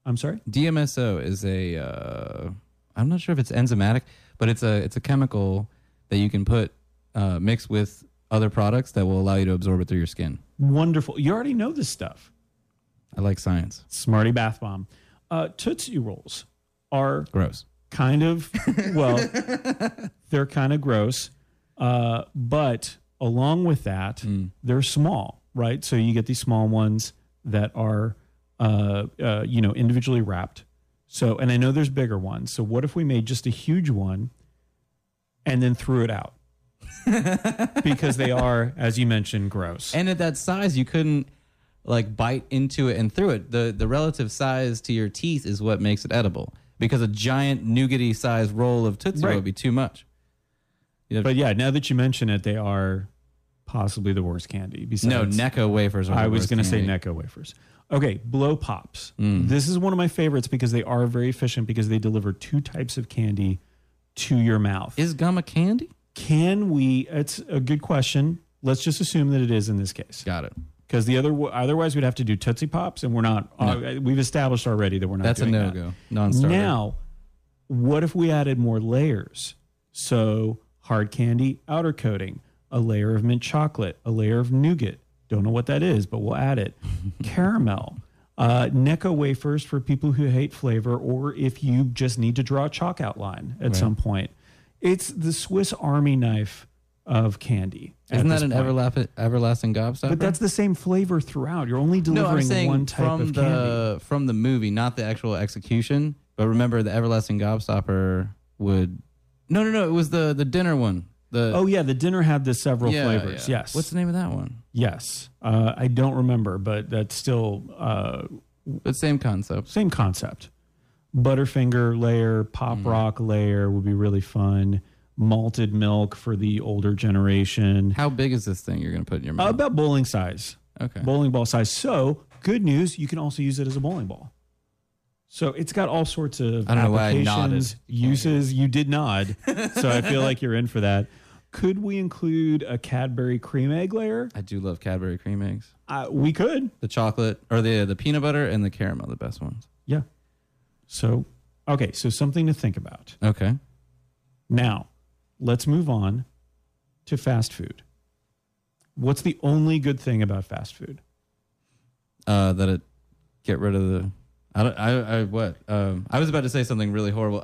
I'm sorry? D M S O is a, uh, I'm not sure if it's enzymatic, but it's a it's a chemical that you can put, uh, mixed with other products that will allow you to absorb it through your skin. Wonderful. You already know this stuff. I like science. Smartie bath bomb. Uh, Tootsie Rolls are... Gross. Kind of, well, they're kind of gross, uh, but... Along with that, mm. they're small, right? So you get these small ones that are, uh, uh, you know, individually wrapped. So, and I know there's bigger ones. So what if we made just a huge one and then threw it out? Because they are, as you mentioned, gross. And at that size, you couldn't, like, bite into it and through it. The, the relative size to your teeth is what makes it edible. Because a giant nougat-sized roll of Tootsie Roll right. would be too much. But yeah, now that you mention it, they are possibly the worst candy. Besides, no, Necco wafers are the I was going to say Necco wafers. Okay, blow pops. Mm. This is one of my favorites because they are very efficient because they deliver two types of candy to your mouth. Is gum a candy? Can we? It's a good question. Let's just assume that it is in this case. Got it. Because the other, otherwise we'd have to do Tootsie Pops, and we're not. No. Uh, we've established already that we're not. That's doing a no-go. That. Non-starter. Now, what if we added more layers? So. Hard candy, outer coating, a layer of mint chocolate, a layer of nougat. Don't know what that is, but we'll add it. Caramel, uh, Necco wafers for people who hate flavor, or if you just need to draw a chalk outline at right. some point. It's the Swiss Army knife of candy. Isn't that an everla- everlasting gobstopper? But that's the same flavor throughout. You're only delivering no, one type from of the, candy. From the movie, not the actual execution. But remember, the everlasting gobstopper would... No, no, no. It was the, the dinner one. The Oh, yeah. The dinner had the several yeah, flavors. Yeah. Yes. What's the name of that one? Yes. Uh, I don't remember, but that's still... Uh, but same concept. Same concept. Butterfinger layer, Pop mm. Rock layer would be really fun. Malted milk for the older generation. How big is this thing you're going to put in your mouth? Uh, about bowling size. Okay. Bowling ball size. So, good news, you can also use it as a bowling ball. So it's got all sorts of I don't know why I nodded. Uses. You did nod, so I feel like you're in for that. Could we include a Cadbury cream egg layer? I do love Cadbury cream eggs. Uh, we could. The chocolate, or the the peanut butter and the caramel, the best ones. Yeah. So, okay, so something to think about. Okay. Now, let's move on to fast food. What's the only good thing about fast food? Uh, that it get rid of the... I don't, I, I what? Um, I was about to say something really horrible.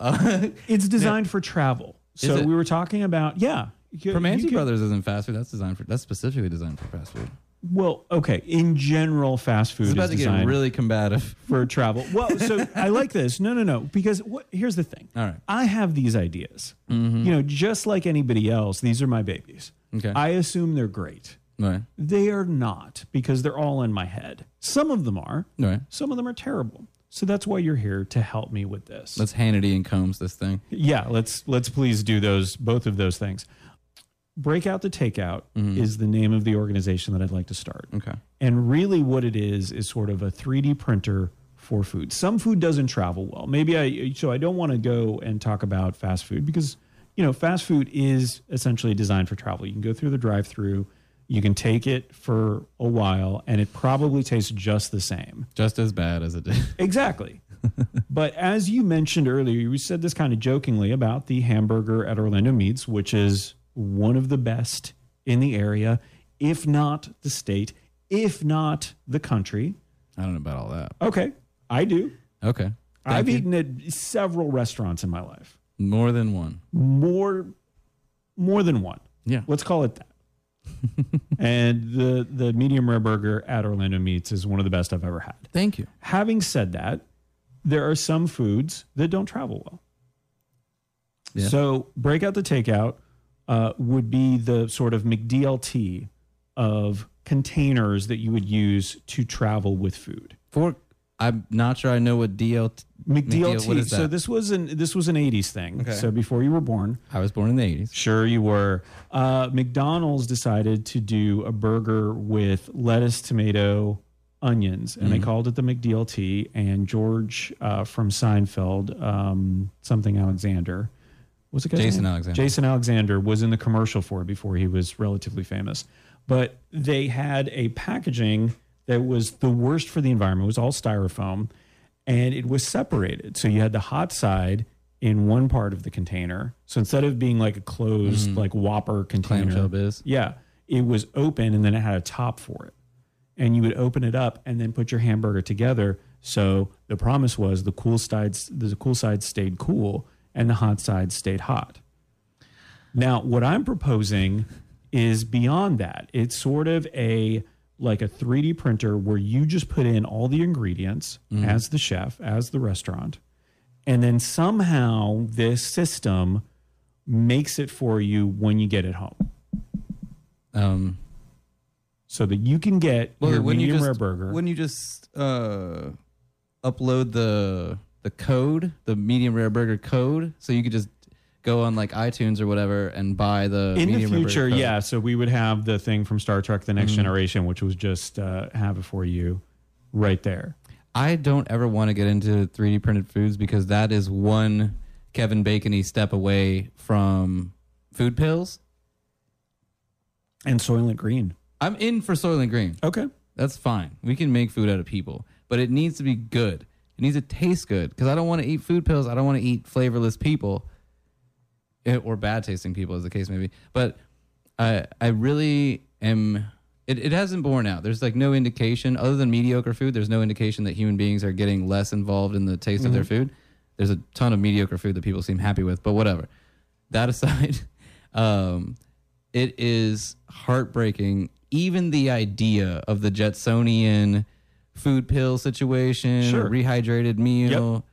It's designed yeah. for travel. So we were talking about yeah. Primanti Brothers isn't fast food. That's designed for. That's specifically designed for fast food. Well, okay. In general, fast food. It's about is to get really combative for travel. Well, so I like this. No, no, no. Because what, here's the thing. All right. I have these ideas. Mm-hmm. You know, just like anybody else, these are my babies. Okay. I assume they're great. Right. They are not, because they're all in my head. Some of them are. Right. Some of them are terrible. So that's why you're here, to help me with this. Let's Hannity and Combs this thing. Yeah. Let's let's please do those both of those things. Breakout the Takeout mm-hmm. is the name of the organization that I'd like to start. Okay. And really what it is is sort of a three D printer for food. Some food doesn't travel well. Maybe I, so I don't want to go and talk about fast food because, you know, fast food is essentially designed for travel. You can go through the drive-through, you can take it for a while, and it probably tastes just the same. Just as bad as it did. Exactly. But as you mentioned earlier, you said this kind of jokingly about the hamburger at Orlando Meats, which is one of the best in the area, if not the state, if not the country. I don't know about all that. Okay. I do. Okay. Thank I've you. eaten at several restaurants in my life. More than one. More more than one. Yeah. Let's call it that. And the the medium rare burger at Orlando Meats is one of the best I've ever had. Thank you. Having said that, there are some foods that don't travel well. Yeah. So break out the takeout. Uh, would be the sort of McDLT of containers that you would use to travel with food. For I'm not sure I know what D L T McDLT. What is that? So this was an this was an eighties thing. Okay. So before you were born, I was born in the eighties. Sure, you were. Uh, McDonald's decided to do a burger with lettuce, tomato, onions, and mm-hmm. they called it the McDLT. And George uh, from Seinfeld, um, something Alexander. Was it Jason name? Alexander? Jason Alexander was in the commercial for it before he was relatively famous. But they had a packaging that was the worst for the environment. It was all styrofoam, and it was separated. So you had the hot side in one part of the container. So instead of being like a closed, mm. like Whopper container, clamshell biz. Yeah, it was open, and then it had a top for it. And you would open it up and then put your hamburger together. So the promise was the cool sides, the cool side stayed cool, and the hot side stayed hot. Now, what I'm proposing is beyond that. It's sort of a like a three D printer where you just put in all the ingredients mm. as the chef, as the restaurant, and then somehow this system makes it for you when you get it home. Um, so that you can get well, your medium you just, rare burger. Wouldn't you just uh, upload the... the code, the medium rare burger code, so you could just go on like iTunes or whatever and buy the in medium the future, rare burger code. Yeah. So we would have the thing from Star Trek: The Next mm-hmm. Generation, which was just uh, have it for you right there. I don't ever want to get into three D printed foods because that is one Kevin Bacon-y step away from food pills and Soylent Green. I'm in for Soylent Green. Okay, that's fine. We can make food out of people, but it needs to be good. It needs to taste good because I don't want to eat food pills. I don't want to eat flavorless people or bad-tasting people, as the case may be. But I, I really am... It, it hasn't borne out. There's like no indication, other than mediocre food, there's no indication that human beings are getting less involved in the taste mm-hmm. of their food. There's a ton of mediocre food that people seem happy with, but whatever. That aside, um, it is heartbreaking. Even the idea of the Jetsonian... food pill situation, sure. rehydrated meal.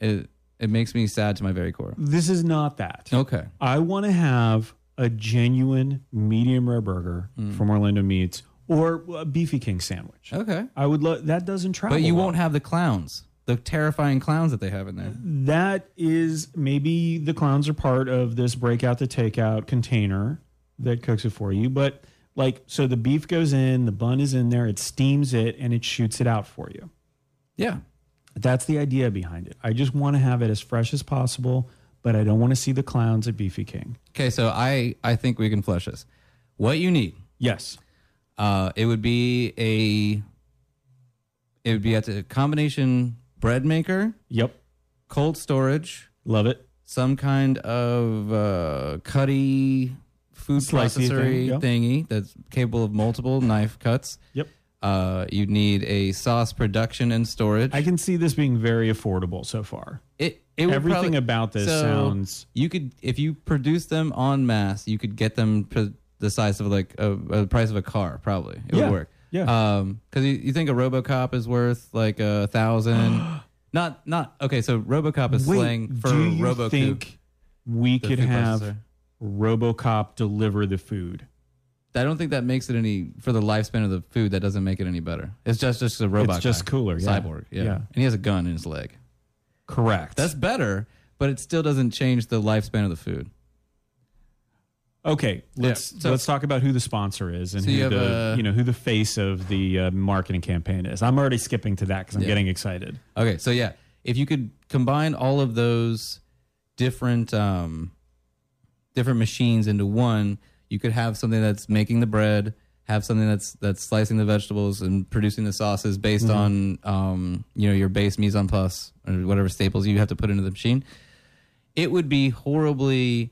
Yep. It it makes me sad to my very core. This is not that. Okay. I want to have a genuine medium rare burger mm. from Orlando Meats or a Beefy King sandwich. Okay. I would love that doesn't travel. But you well. won't have the clowns, the terrifying clowns that they have in there. That is maybe the clowns are part of this breakout the takeout container that cooks it for you, but like, so the beef goes in, the bun is in there, it steams it, and it shoots it out for you. Yeah. That's the idea behind it. I just want to have it as fresh as possible, but I don't want to see the clowns at Beefy King. Okay, so I, I think we can flesh this. What you need. Yes. Uh, it would be a... It would be a combination bread maker. Yep. Cold storage. Love it. Some kind of uh, cutty... food Slicey processor thing, yeah. thingy that's capable of multiple knife cuts. Yep. Uh, you need a sauce production and storage. I can see this being very affordable so far. It, it would Everything probably, about this so sounds... You could, if you produce them en masse, you could get them to the size of like a, a price of a car, probably. It yeah. would work. Yeah. Um, because you, you think a RoboCop is worth like a thousand. Not, not, okay, so RoboCop is Wait, slang for RoboCop. Do you Robo think Coop, we could have processor. RoboCop deliver the food? I don't think that makes it any, for the lifespan of the food, that doesn't make it any better. It's just, just a robot. It's just guy. Cooler. Yeah. Cyborg. Yeah. yeah. And he has a gun in his leg. Correct. That's better, but it still doesn't change the lifespan of the food. Okay, let's yeah, so, let's talk about who the sponsor is and so who you the a, you know who the face of the uh, marketing campaign is. I'm already skipping to that because I'm yeah. getting excited. Okay, so yeah, if you could combine all of those different um, different machines into one, you could have something that's making the bread, have something that's that's slicing the vegetables and producing the sauces based mm-hmm. on um, you know your base mise en place or whatever staples you have to put into the machine. It would be horribly.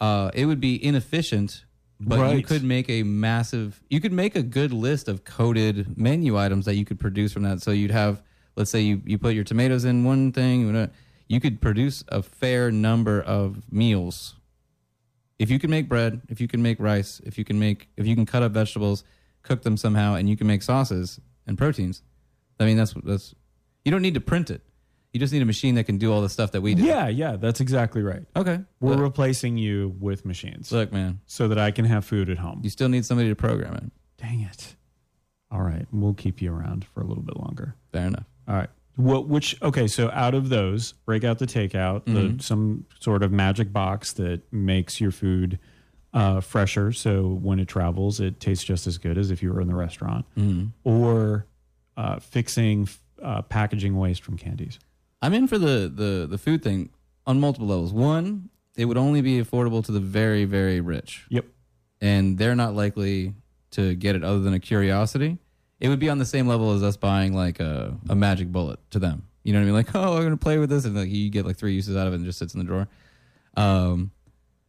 Uh, it would be inefficient, but right. you could make a massive, you could make a good list of coded menu items that you could produce from that. So you'd have, let's say you, you put your tomatoes in one thing, you could produce a fair number of meals. If you can make bread, if you can make rice, if you can make, if you can cut up vegetables, cook them somehow, and you can make sauces and proteins. I mean, that's, that's, you don't need to print it. You just need a machine that can do all the stuff that we do. Yeah, yeah, that's exactly right. Okay. We're look. replacing you with machines. Look, man. So that I can have food at home. You still need somebody to program it. Dang it. All right. We'll keep you around for a little bit longer. Fair enough. All right. Well, which, okay, so out of those, break out the takeout, mm-hmm. the, some sort of magic box that makes your food uh, fresher. So when it travels, it tastes just as good as if you were in the restaurant. Mm-hmm. Or uh, fixing uh, packaging waste from candies. I'm in for the, the, the food thing on multiple levels. One, it would only be affordable to the very, very rich. Yep. And they're not likely to get it other than a curiosity. It would be on the same level as us buying like a, a magic bullet to them. You know what I mean? Like, oh, I'm going to play with this. And like you get like three uses out of it and it just sits in the drawer. Um,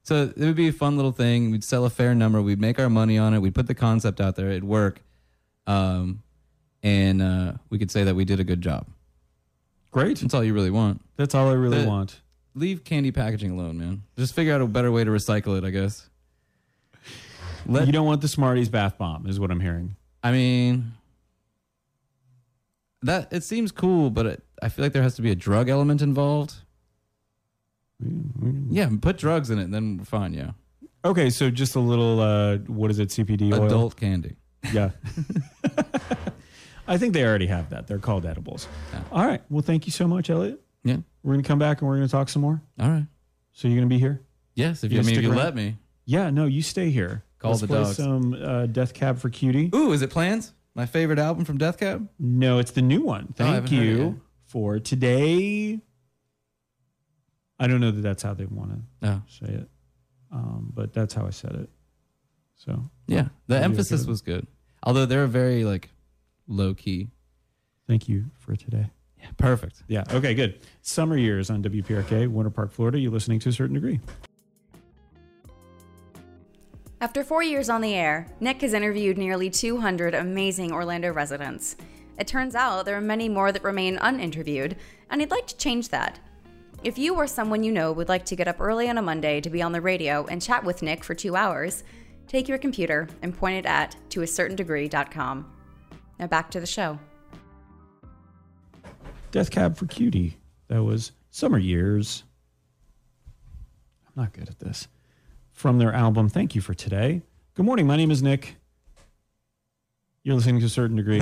so it would be a fun little thing. We'd sell a fair number. We'd make our money on it. We'd put the concept out there. It'd work. Um, and uh, we could say that we did a good job. Great. That's all you really want. That's all I really the, want. Leave candy packaging alone, man. Just figure out a better way to recycle it, I guess. Let, you don't want the Smarties bath bomb, is what I'm hearing. I mean, that it seems cool, but it, I feel like there has to be a drug element involved. Mm-hmm. Yeah, put drugs in it, then we're fine, yeah. Okay, so just a little, uh, what is it, C P D oil? Adult candy. Yeah. I think they already have that. They're called edibles. Yeah. All right. Well, thank you so much, Elliot. Yeah. We're going to come back and we're going to talk some more. All right. So you're going to be here? Yes, if you, you, mean, if you let me. Yeah, no, you stay here. Call Let's the dogs. Play some uh, Death Cab for Cutie. Ooh, is it Plans? My favorite album from Death Cab? No, it's the new one. Thank oh, you for today. I don't know that that's how they want to no. say it, um, but that's how I said it. So yeah, the emphasis was good. Although they're very like... low key. Thank you for today. Yeah, perfect. Yeah. Okay, good. Summer Years on W P R K, Winter Park, Florida. You're listening to A Certain Degree. After four years on the air, Nick has interviewed nearly two hundred amazing Orlando residents. It turns out there are many more that remain uninterviewed, and he'd like to change that. If you or someone you know would like to get up early on a Monday to be on the radio and chat with Nick for two hours, take your computer and point it at to a certain degree dot com. Now back to the show. Death Cab for Cutie. That was Summer Years. I'm not good at this. From their album, Thank You for Today. Good morning. My name is Nick. You're listening to A Certain Degree.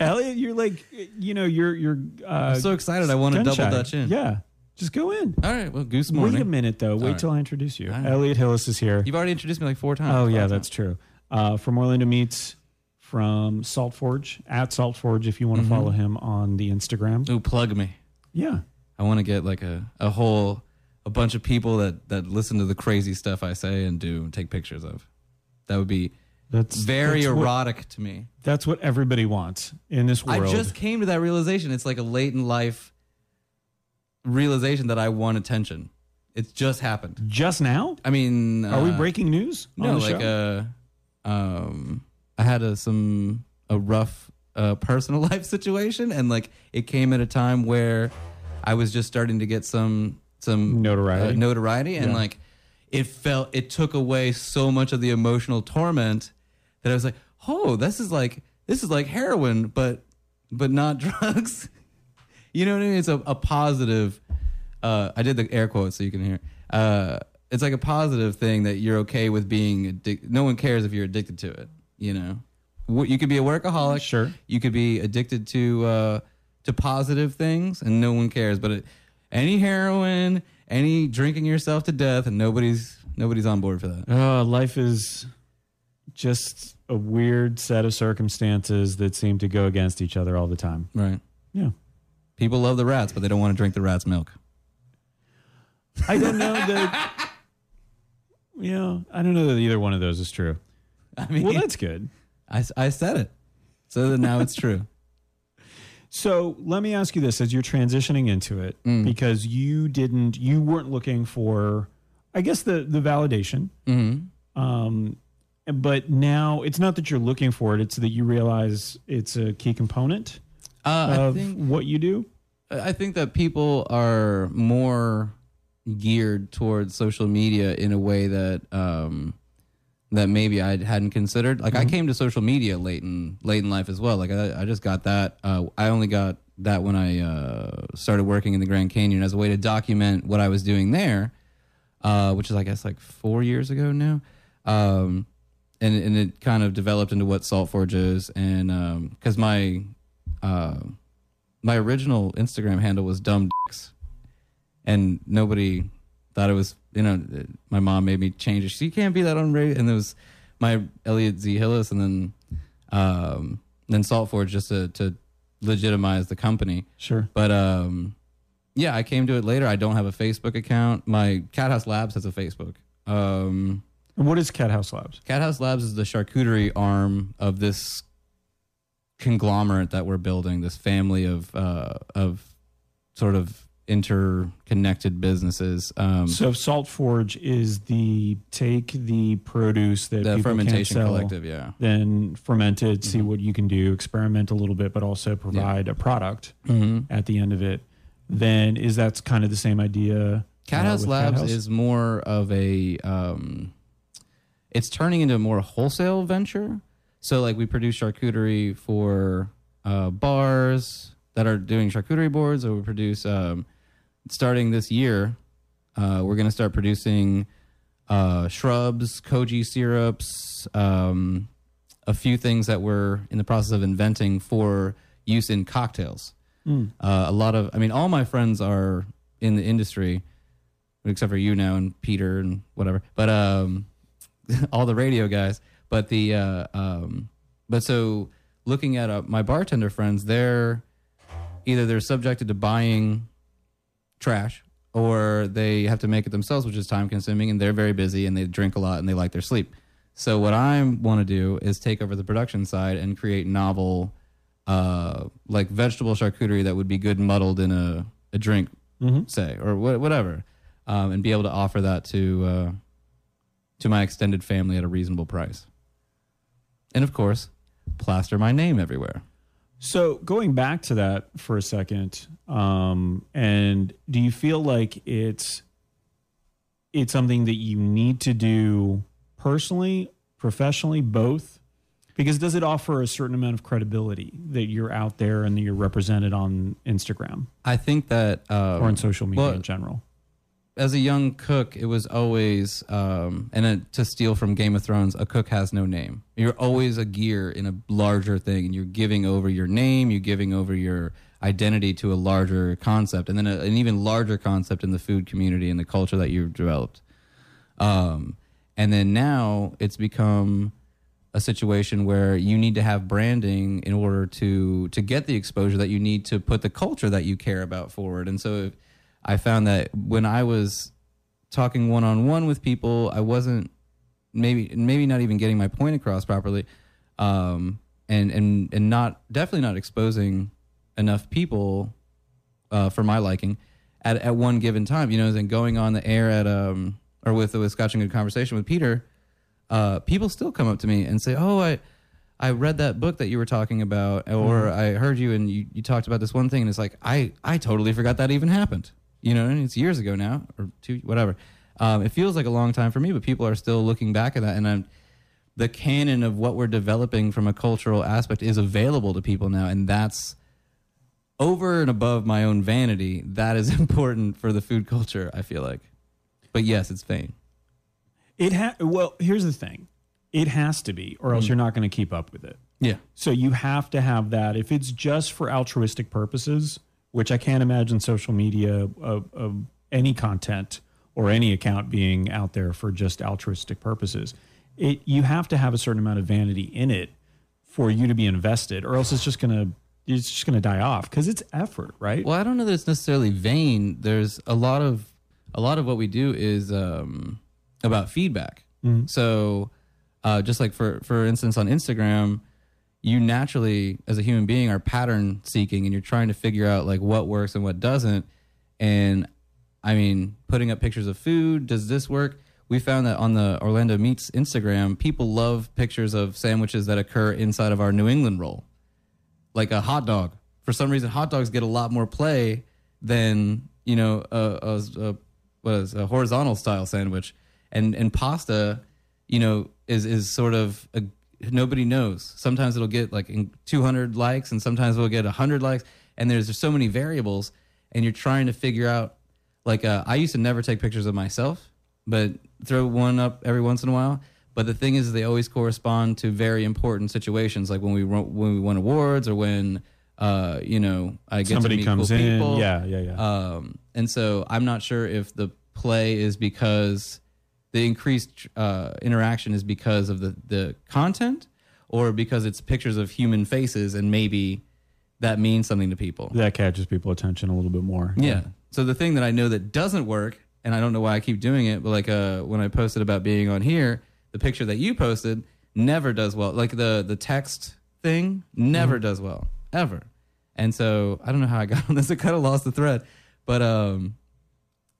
Elliot, you're like, you know, you're... you're. Uh, I'm so excited. I want to double dutch in. Yeah. Just go in. All right. Well, Goose morning. Wait a minute, though. Wait right. till I introduce you. Right. Elliot Hillis is here. You've already introduced me like four times. Oh, yeah, that's true. Uh, from Orlando Meats... From Salt Forge, at Salt Forge, if you want to mm-hmm. follow him on the Instagram. Ooh, plug me. Yeah. I want to get like a, a whole, a bunch of people that, that listen to the crazy stuff I say and do and take pictures of. That would be that's very that's erotic what, to me. That's what everybody wants in this world. I just came to that realization. It's like a late in life realization that I want attention. It's just happened. Just now? I mean. Are uh, we breaking news? No, on the like show? a... Um, I had a, some a rough uh, personal life situation, and like it came at a time where I was just starting to get some some notoriety, uh, notoriety, and yeah. like it felt it took away so much of the emotional torment that I was like, oh, this is like this is like heroin, but but not drugs. You know what I mean? It's a, a positive. Uh, I did the air quotes so you can hear. Uh, it's like a positive thing that you're okay with being addicted. No one cares if you're addicted to it. You know, you could be a workaholic. Sure. You could be addicted to uh, to positive things, and no one cares. But it, any heroin, any drinking yourself to death, and nobody's nobody's on board for that. Uh, life is just a weird set of circumstances that seem to go against each other all the time. Right. Yeah. People love the rats, but they don't want to drink the rat's milk. I don't know that. Yeah, you know, I don't know that either one of those is true. I mean, well, that's good. I, I said it, so that now it's true. So let me ask you this: as you're transitioning into it, mm. because you didn't, you weren't looking for, I guess the the validation. Mm-hmm. Um, but now it's not that you're looking for it; it's that you realize it's a key component. Uh, of I think, what you do? I think that people are more geared towards social media in a way that um, that maybe I hadn't considered. Like mm-hmm. I came to social media late in late in life as well. Like I, I just got that. Uh, I only got that when I uh, started working in the Grand Canyon as a way to document what I was doing there, uh, which is I guess like four years ago now. Um, and and it kind of developed into what Salt Forge is, and um, 'cause my Uh, my original Instagram handle was Dumb Dicks, and nobody thought it was, you know, my mom made me change it. She can't be that on radio. And it was my Elliot Z. Hillis, and then um, then Salt Forge just to, to legitimize the company. Sure. But um, yeah, I came to it later. I don't have a Facebook account. My Cat House Labs has a Facebook. Um, what is Cat House Labs? Cat House Labs is the charcuterie arm of this conglomerate that we're building, this family of uh of sort of interconnected businesses. Um so Salt Forge is the take the produce that the people fermentation can't sell, collective, yeah, then ferment it, mm-hmm. see what you can do, experiment a little bit, but also provide yeah. a product mm-hmm. at the end of it. Then is that's kind of the same idea. Cat House uh, Labs Cat House? Is more of a um it's turning into a more wholesale venture. So, like, we produce charcuterie for uh, bars that are doing charcuterie boards, or we produce, um, starting this year, uh, we're going to start producing uh, shrubs, koji syrups, um, a few things that we're in the process of inventing for use in cocktails. Mm. Uh, a lot of, I mean, all my friends are in the industry, except for you now and Peter and whatever, but um, all the radio guys. But the uh, um, but so looking at uh, my bartender friends, they're either they're subjected to buying trash, or they have to make it themselves, which is time consuming, and they're very busy, and they drink a lot, and they like their sleep. So what I want to do is take over the production side and create novel, uh, like vegetable charcuterie that would be good muddled in a, a drink, mm-hmm. say, or wh- whatever, um, and be able to offer that to uh, to my extended family at a reasonable price. And of course, plaster my name everywhere. So going back to that for a second, um, and do you feel like it's it's something that you need to do personally, professionally, both? Because does it offer a certain amount of credibility that you're out there and that you're represented on Instagram? I think that... Um, or on social media well, in general. As a young cook, it was always, um, and it, to steal from Game of Thrones, a cook has no name. You're always a gear in a larger thing, and you're giving over your name, you're giving over your identity to a larger concept, and then a, an even larger concept in the food community and the culture that you've developed. Um, and then now it's become a situation where you need to have branding in order to, to get the exposure that you need to put the culture that you care about forward. And so... If, I found that when I was talking one-on-one with people, I wasn't maybe maybe not even getting my point across properly, um, and and and not definitely not exposing enough people uh, for my liking at, at one given time. You know, and going on the air at um or with with Scotch and Good Conversation with Peter, uh, people still come up to me and say, "Oh, I I read that book that you were talking about, or mm-hmm. I heard you and you, you talked about this one thing, and it's like, I, I totally forgot that even happened. You know, and it's years ago now, or two, whatever. Um, it feels like a long time for me, but people are still looking back at that, and I'm, the canon of what we're developing from a cultural aspect is available to people now, and that's over and above my own vanity. That is important for the food culture, I feel like. But yes, it's vain. It ha- well, here's the thing. It has to be, or else you're not going to keep up with it. Yeah. So you have to have that. If it's just for altruistic purposes, which I can't imagine social media of, of any content or any account being out there for just altruistic purposes, it you have to have a certain amount of vanity in it for you to be invested, or else it's just going to it's just going to die off because it's effort, right? Well, I don't know that it's necessarily vain. There's a lot of a lot of what we do is um, about feedback. Mm-hmm. So. Uh, just like, for, for instance, on Instagram, you naturally, as a human being, are pattern seeking, and you're trying to figure out, like, what works and what doesn't. And, I mean, putting up pictures of food, does this work? We found that on the Orlando Meats Instagram, people love pictures of sandwiches that occur inside of our New England roll. Like a hot dog. For some reason, hot dogs get a lot more play than, you know, a, a, a, what is, a horizontal-style sandwich. And, and pasta, you know, is is sort of a, nobody knows. Sometimes it'll get like two hundred likes, and sometimes we'll get one hundred likes, and there's just so many variables, and you're trying to figure out, like, uh, I used to never take pictures of myself, but throw one up every once in a while. But the thing is, they always correspond to very important situations, like when we when we won awards, or when uh you know I get somebody to meet comes cool in people. yeah yeah yeah um and so I'm not sure if the play is because the increased uh, interaction is because of the, the content, or because it's pictures of human faces, and maybe that means something to people. That catches people's attention a little bit more. Yeah. yeah. So the thing that I know that doesn't work, and I don't know why I keep doing it, but like uh, when I posted about being on here, the picture that you posted never does well. Like the, the text thing never mm-hmm. does well, ever. And so I don't know how I got on this. I kind of lost the thread. But um,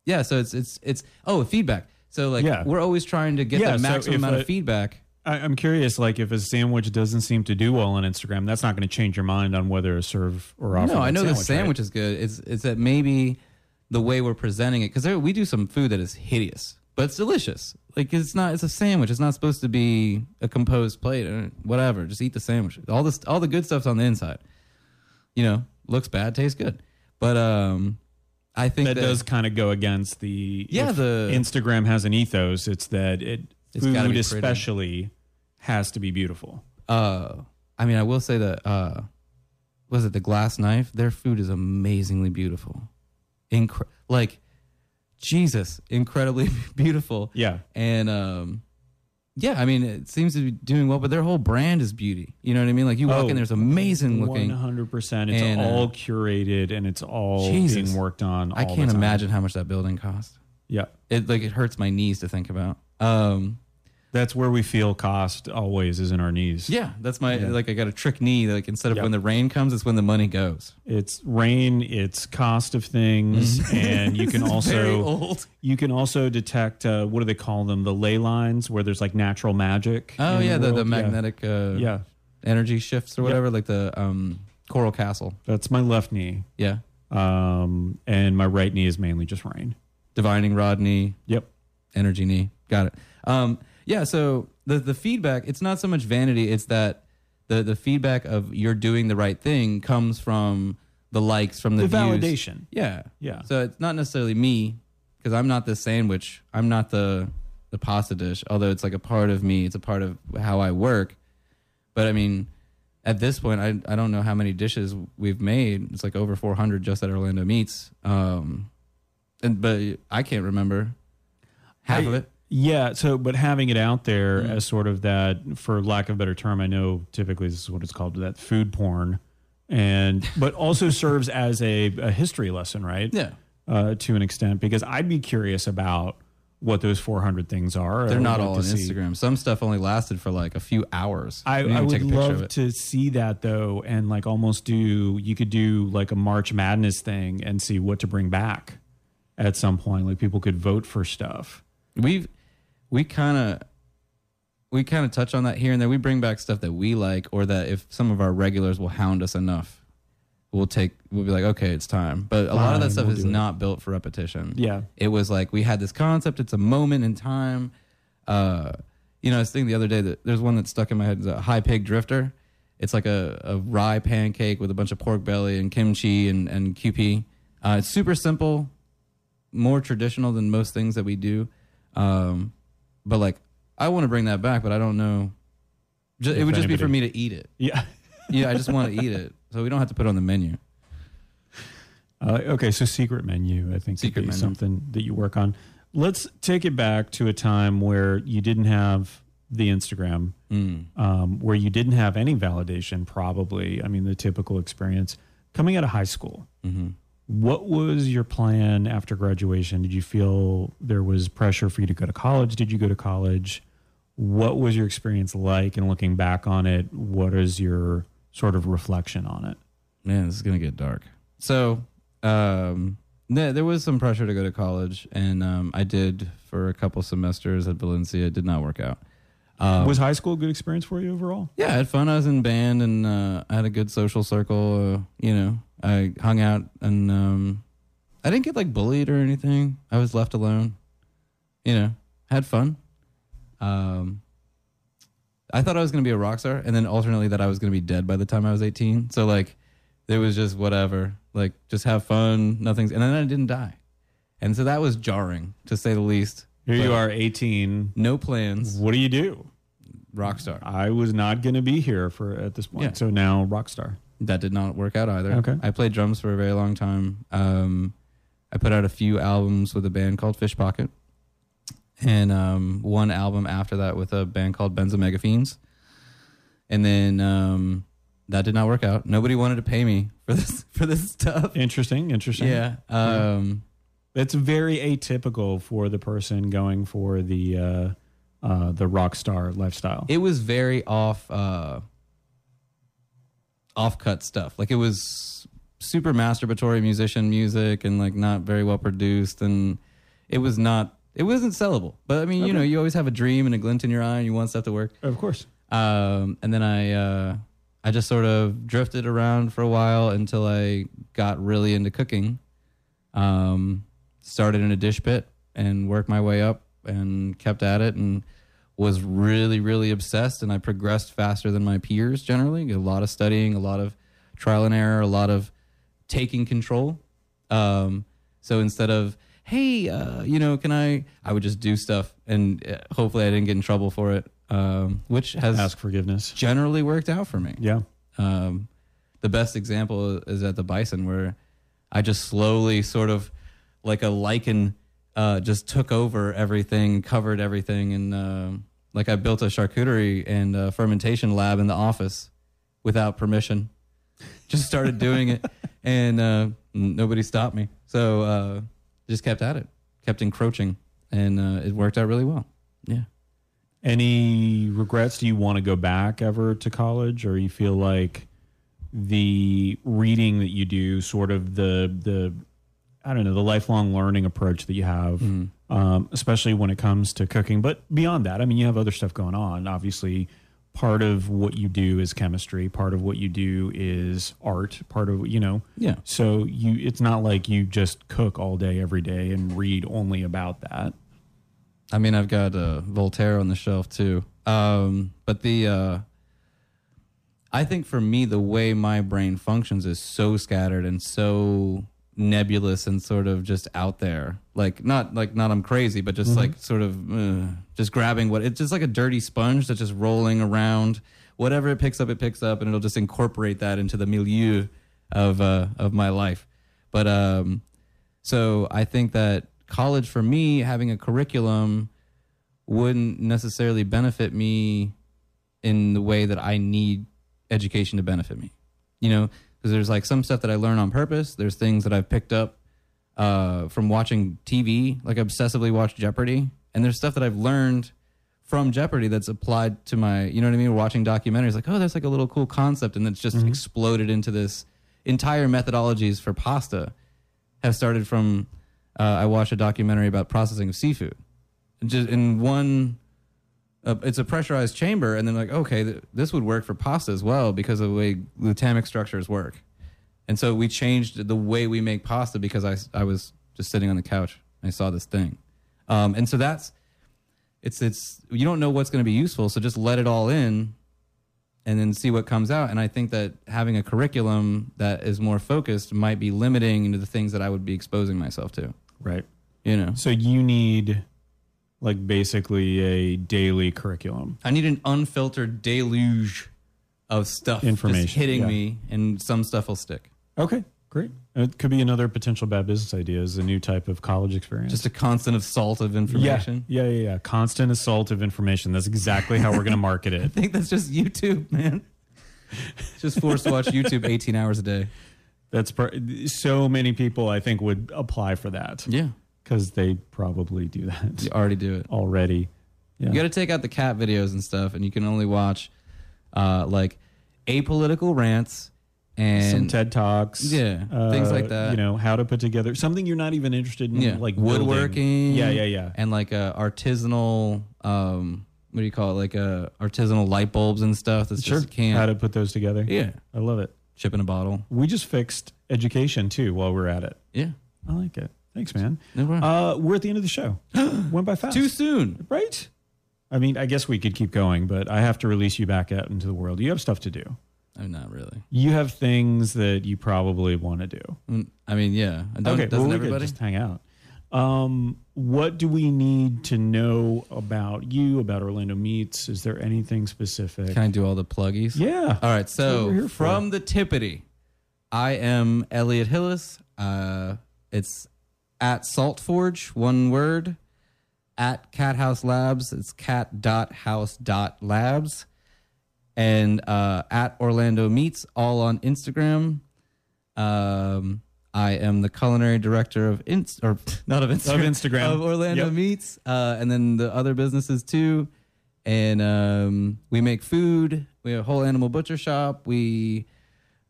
yeah, so it's, it's, it's, oh, feedback. So, like, yeah. we're always trying to get yeah, the maximum so amount a, of feedback. I, I'm curious, like, if a sandwich doesn't seem to do well on Instagram, that's not going to change your mind on whether to serve or offer. No, I know sandwich, the sandwich right? is good. It's it's that maybe the way we're presenting it, because we do some food that is hideous, but it's delicious. Like, it's not, it's a sandwich. It's not supposed to be a composed plate or whatever. Just eat the sandwich. All this, all the good stuff's on the inside. You know, looks bad, tastes good. But, um... I think that, that does kind of go against the, yeah, the Instagram has an ethos. It's that it it's food especially has to be beautiful. Uh, I mean, I will say that, uh, was it the Glass Knife? Their food is amazingly beautiful. Incre- like, Jesus, incredibly beautiful. Yeah. And, um, yeah, I mean, it seems to be doing well, but their whole brand is beauty. You know what I mean? Like, you walk oh, in, there's amazing looking. one hundred percent. It's and, all uh, curated, and it's all Jesus. being worked on all I can't the time. imagine how much that building cost. Yeah. It, like, it hurts my knees to think about. Um, that's where we feel cost always is in our knees. Yeah, that's my, yeah. like, I got a trick knee. Like, instead of yep. when the rain comes, it's when the money goes. It's rain, it's cost of things, mm-hmm. and you can also, you can also detect, uh, what do they call them, the ley lines, where there's, like, natural magic. Oh, yeah, the, the, the magnetic yeah. Uh, yeah. energy shifts or whatever, yep. like the um, Coral Castle. That's my left knee. Yeah. Um, and my right knee is mainly just rain. Divining rod knee. Yep. Energy knee. Got it. Um, Yeah, so the the feedback, it's not so much vanity, it's that the, the feedback of you're doing the right thing comes from the likes, from the, the views. Validation. Yeah. Yeah. So it's not necessarily me, because I'm not the sandwich. I'm not the, the pasta dish, although it's like a part of me. It's a part of how I work. But, I mean, at this point, I I don't know how many dishes we've made. It's like over four hundred just at Orlando Meats. Um, and But I can't remember half I, of it. Yeah, so but having it out there mm. as sort of that, for lack of a better term, I know typically this is what it's called, that food porn, and but also serves as a, a history lesson, right? Yeah, uh, to an extent, because I'd be curious about what those four hundred things are. They're not all on see. Instagram. Some stuff only lasted for like a few hours. I, I would love to see that though, and like almost do you could do like a March Madness thing and see what to bring back at some point. Like people could vote for stuff. We've. We kind of, we kind of touch on that here and there. We bring back stuff that we like, or that if some of our regulars will hound us enough, we'll take, we'll be like, okay, it's time. But a Fine, lot of that stuff we'll is not built for repetition. Yeah. It was like, we had this concept. It's a moment in time. Uh, you know, I was thinking the other day that there's one that stuck in my head. It's a high pig drifter. It's like a, a rye pancake with a bunch of pork belly and kimchi and, and Q P. Uh, it's super simple, more traditional than most things that we do. Um, but like, I want to bring that back, but I don't know. Just, it would just anybody. be for me to eat it. Yeah. Yeah, I just want to eat it. So we don't have to put it on the menu. Uh, okay, so secret menu, I think, secret menu. Something that you work on. Let's take it back to a time where you didn't have the Instagram, mm. um, where you didn't have any validation, probably. I mean, the typical experience. Coming out of high school, mm-hmm. what was your plan after graduation? Did you feel there was pressure for you to go to college? Did you go to college? What was your experience like? And looking back on it, what is your sort of reflection on it? Man, this is going to get dark. So um, th- there was some pressure to go to college, and um, I did for a couple semesters at Valencia. It did not work out. Um, was high school a good experience for you overall? Yeah, I had fun. I was in band, and uh, I had a good social circle. Uh, you know, I hung out, and um, I didn't get like bullied or anything. I was left alone. You know, had fun. Um, I thought I was going to be a rock star, and then alternately that I was going to be dead by the time I was eighteen. So like, it was just whatever, like just have fun, nothing's, and then I didn't die. And so that was jarring, to say the least. Here but you are, eighteen. No plans. What do you do? Rock star. I was not going to be here for at this point. Yeah. So now rock star. That did not work out either. Okay. I played drums for a very long time. Um, I put out a few albums with a band called Fish Pocket. And um, one album after that with a band called Benzomegafines. And then um, that did not work out. Nobody wanted to pay me for this for this stuff. Interesting, interesting. Yeah. Um, it's very atypical for the person going for the uh, uh, the rock star lifestyle. It was very off uh, off cut stuff. Like it was super masturbatory musician music and like not very well produced, and it was not. It wasn't sellable, but I mean, okay. you know, you always have a dream and a glint in your eye and you want stuff to work. Of course. Um, and then I uh, I just sort of drifted around for a while until I got really into cooking. Um, started in a dish pit and worked my way up and kept at it and was really, really obsessed. And I progressed faster than my peers generally. A lot of studying, a lot of trial and error, a lot of taking control. Um, so instead of... hey, uh, you know, can I, I would just do stuff and hopefully I didn't get in trouble for it, um, which has Ask forgiveness. generally worked out for me. Yeah. Um, the best example is at the Bison where I just slowly sort of like a lichen uh, just took over everything, covered everything. And uh, like I built a charcuterie and a fermentation lab in the office without permission. Just started doing it and uh, nobody stopped me. So, uh, just kept at it, kept encroaching, and uh, it worked out really well. Yeah. Any regrets? Do you want to go back ever to college, or you feel like the reading that you do, sort of the the I don't know, the lifelong learning approach that you have, mm. um, especially when it comes to cooking, but beyond that, I mean, you have other stuff going on. Obviously, part of what you do is chemistry. Part of what you do is art. Part of, you know. Yeah. So you, it's not like you just cook all day, every day, and read only about that. I mean, I've got uh, Voltaire on the shelf, too. Um, but the, uh, I think for me, the way my brain functions is so scattered and so nebulous and sort of just out there. Like, not like not I'm crazy, but just mm-hmm. like sort of uh, just grabbing what it's just like a dirty sponge that's just rolling around. Whatever it picks up, it picks up, and it'll just incorporate that into the milieu of uh, of my life. But um, so I think that college for me, having a curriculum wouldn't necessarily benefit me in the way that I need education to benefit me. You know, because there's like some stuff that I learn on purpose. There's things that I've picked up uh, from watching T V, like I obsessively watch Jeopardy. And there's stuff that I've learned from Jeopardy that's applied to my, you know what I mean? Watching documentaries, like, oh, that's like a little cool concept. And it's just mm-hmm. exploded into this entire methodologies for pasta have started from, uh, I watched a documentary about processing of seafood. And just in one a, it's a pressurized chamber, and then like, okay, th- this would work for pasta as well because of the way glutamic structures work. And so we changed the way we make pasta because I, I was just sitting on the couch and I saw this thing. Um, and so that's, it's, it's, you don't know what's going to be useful. So just let it all in and then see what comes out. And I think that having a curriculum that is more focused might be limiting to the things that I would be exposing myself to. Right. You know, so you need like basically a daily curriculum. I need an unfiltered deluge of stuff information just hitting yeah. me, and some stuff will stick. Okay, great. It could be another potential bad business idea, is a new type of college experience. Just a constant assault of information. Yeah, yeah, yeah. yeah. Constant assault of information. That's exactly how we're going to market it. I think that's just YouTube, man. Just forced to watch YouTube eighteen hours a day. That's pr- so many people, I think, would apply for that. Yeah. Because they probably do that. You already do it. Already. Yeah. You got to take out the cat videos and stuff, and you can only watch uh, like apolitical rants. And some TED Talks, yeah, uh, things like that. You know, how to put together something you're not even interested in, yeah. like woodworking. Building. Yeah, yeah, yeah. And like a artisanal, um, what do you call it? Like a artisanal light bulbs and stuff. That's sure. just can't. How to put those together. Yeah, I love it. Chip in a bottle. We just fixed education too while we're at it. Yeah, I like it. Thanks, man. No problem. Uh, we're at the end of the show. Went by fast. Too soon, right? I mean, I guess we could keep going, but I have to release you back out into the world. You have stuff to do. I'm not really. You have things that you probably want to do. I mean, yeah. Don't, okay, doesn't well, we everybody could just hang out? Um, what do we need to know about you, about Orlando Meats? Is there anything specific? Can I do all the pluggies? Yeah. All right. So from the Tippity, I am Elliot Hillis. Uh, it's at Salt Forge, one word. At Cat House Labs, it's cat dot house dot labs. And uh, at Orlando Meats, all on Instagram. Um, I am the culinary director of Inst- or not of Instagram, of, Instagram. of Orlando yep. Meats, uh, and then the other businesses too. And um, we make food. We have a whole animal butcher shop. We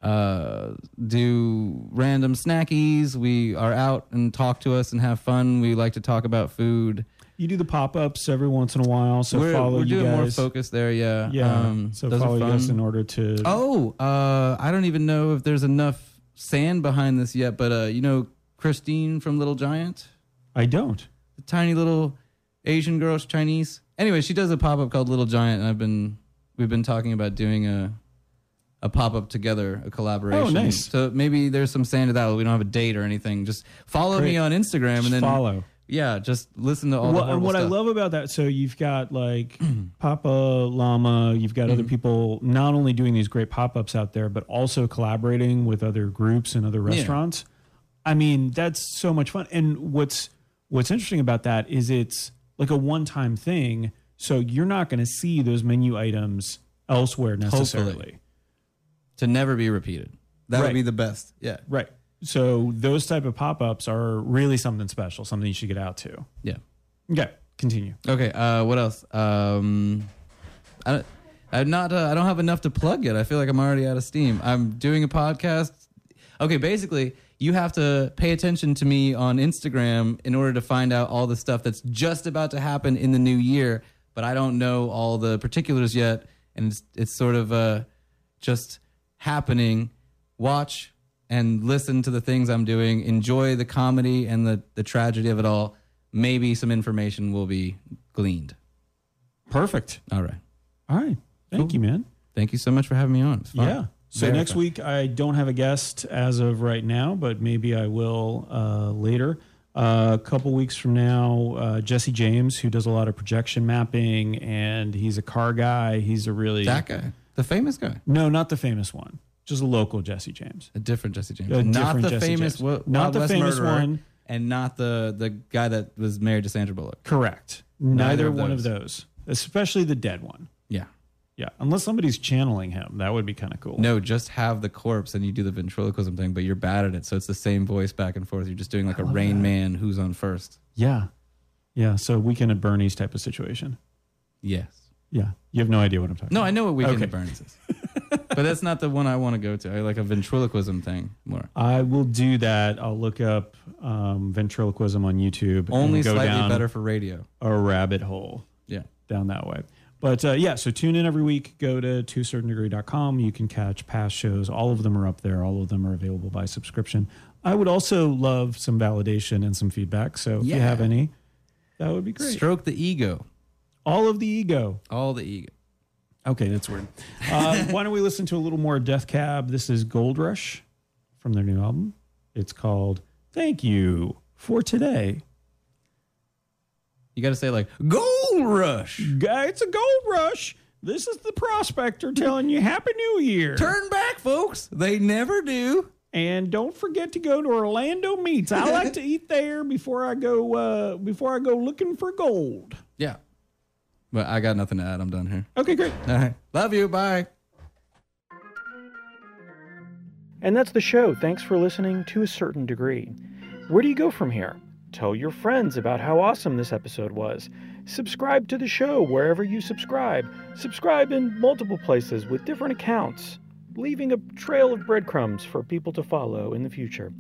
uh, do random snackies. We are out and talk to us and have fun. We like to talk about food. You do the pop-ups every once in a while, so we're, follow we're you guys. We're doing more focus there, yeah. Yeah, um, so follow us in order to... Oh, uh, I don't even know if there's enough sand behind this yet, but uh, you know Christine from Little Giant? I don't. The tiny little Asian girl, she's Chinese. Anyway, she does a pop-up called Little Giant, and I've been we've been talking about doing a a pop-up together, a collaboration. Oh, nice. So maybe there's some sand to that. We don't have a date or anything. Just follow Great. me on Instagram. Just and then follow. Yeah, just listen to all well, the horrible what stuff. What I love about that, so you've got like Papa Llama, you've got mm-hmm. other people not only doing these great pop-ups out there, but also collaborating with other groups and other restaurants. Yeah. I mean, that's so much fun. And what's what's interesting about that is it's like a one-time thing, so you're not going to see those menu items elsewhere necessarily. Hopefully. To never be repeated. That right. would be the best. Yeah. Right. So those type of pop-ups are really something special, something you should get out to. Yeah. Okay. Continue. Okay. Uh, what else? Um, I don't, I'm not. Uh, I don't have enough to plug yet. I feel like I'm already out of steam. I'm doing a podcast. Okay. Basically, you have to pay attention to me on Instagram in order to find out all the stuff that's just about to happen in the new year. But I don't know all the particulars yet, and it's it's sort of uh, just happening. Watch. And listen to the things I'm doing. Enjoy the comedy and the, the tragedy of it all. Maybe some information will be gleaned. Perfect. All right. All right. Thank cool. you, man. Thank you so much for having me on. Yeah. So Very next fun. week, I don't have a guest as of right now, but maybe I will uh, later. Uh, a couple weeks from now, uh, Jesse James, who does a lot of projection mapping, and he's a car guy. He's a really... That guy? The famous guy? No, not the famous one. Just a local Jesse James. A different Jesse James. A not the Jesse famous, w- not the West famous one. And not the, the guy that was married to Sandra Bullock. Correct. Neither, Neither of one those. of those. Especially the dead one. Yeah. Yeah. Unless somebody's channeling him. That would be kind of cool. No, just have the corpse and you do the ventriloquism thing, but you're bad at it. So it's the same voice back and forth. You're just doing like I a Rain that. Man who's on first. Yeah. Yeah. So Weekend at Bernie's type of situation. Yes. Yeah. You have no idea what I'm talking no, about. No, I know what Weekend okay. at Bernie's is. But that's not the one I want to go to. I like a ventriloquism thing more. I will do that. I'll look up um, ventriloquism on YouTube. Only and go slightly down better for radio. A rabbit hole. Yeah. Down that way. But uh, yeah, so tune in every week. Go to to a certain degree dot com. You can catch past shows. All of them are up there. All of them are available by subscription. I would also love some validation and some feedback. So if yeah. you have any, that would be great. Stroke the ego. All of the ego. All the ego. Okay, that's weird. Uh, why don't we listen to a little more Death Cab? This is Gold Rush from their new album. It's called Thank You for Today. You got to say like, Gold Rush. It's a gold rush. This is the prospector telling you Happy New Year. Turn back, folks. They never do. And don't forget to go to Orlando Meats. I like to eat there before I go uh, before I go looking for gold. Yeah. But I got nothing to add. I'm done here. Okay, great. All right. Love you. Bye. And that's the show. Thanks for listening to A Certain Degree. Where do you go from here? Tell your friends about how awesome this episode was. Subscribe to the show wherever you subscribe. Subscribe in multiple places with different accounts, leaving a trail of breadcrumbs for people to follow in the future.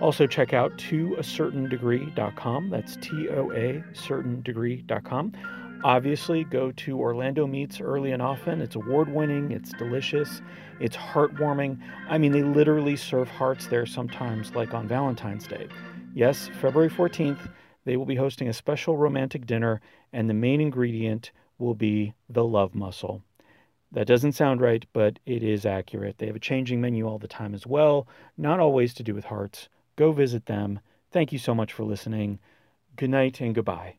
Also check out to a certain degree dot com. That's T O A certain degree dot com. Obviously, go to Orlando Meats early and often. It's award-winning. It's delicious. It's heartwarming. I mean, they literally serve hearts there sometimes, like on Valentine's Day. Yes, February fourteenth, they will be hosting a special romantic dinner, and the main ingredient will be the love mussel. That doesn't sound right, but it is accurate. They have a changing menu all the time as well, not always to do with hearts. Go visit them. Thank you so much for listening. Good night and goodbye.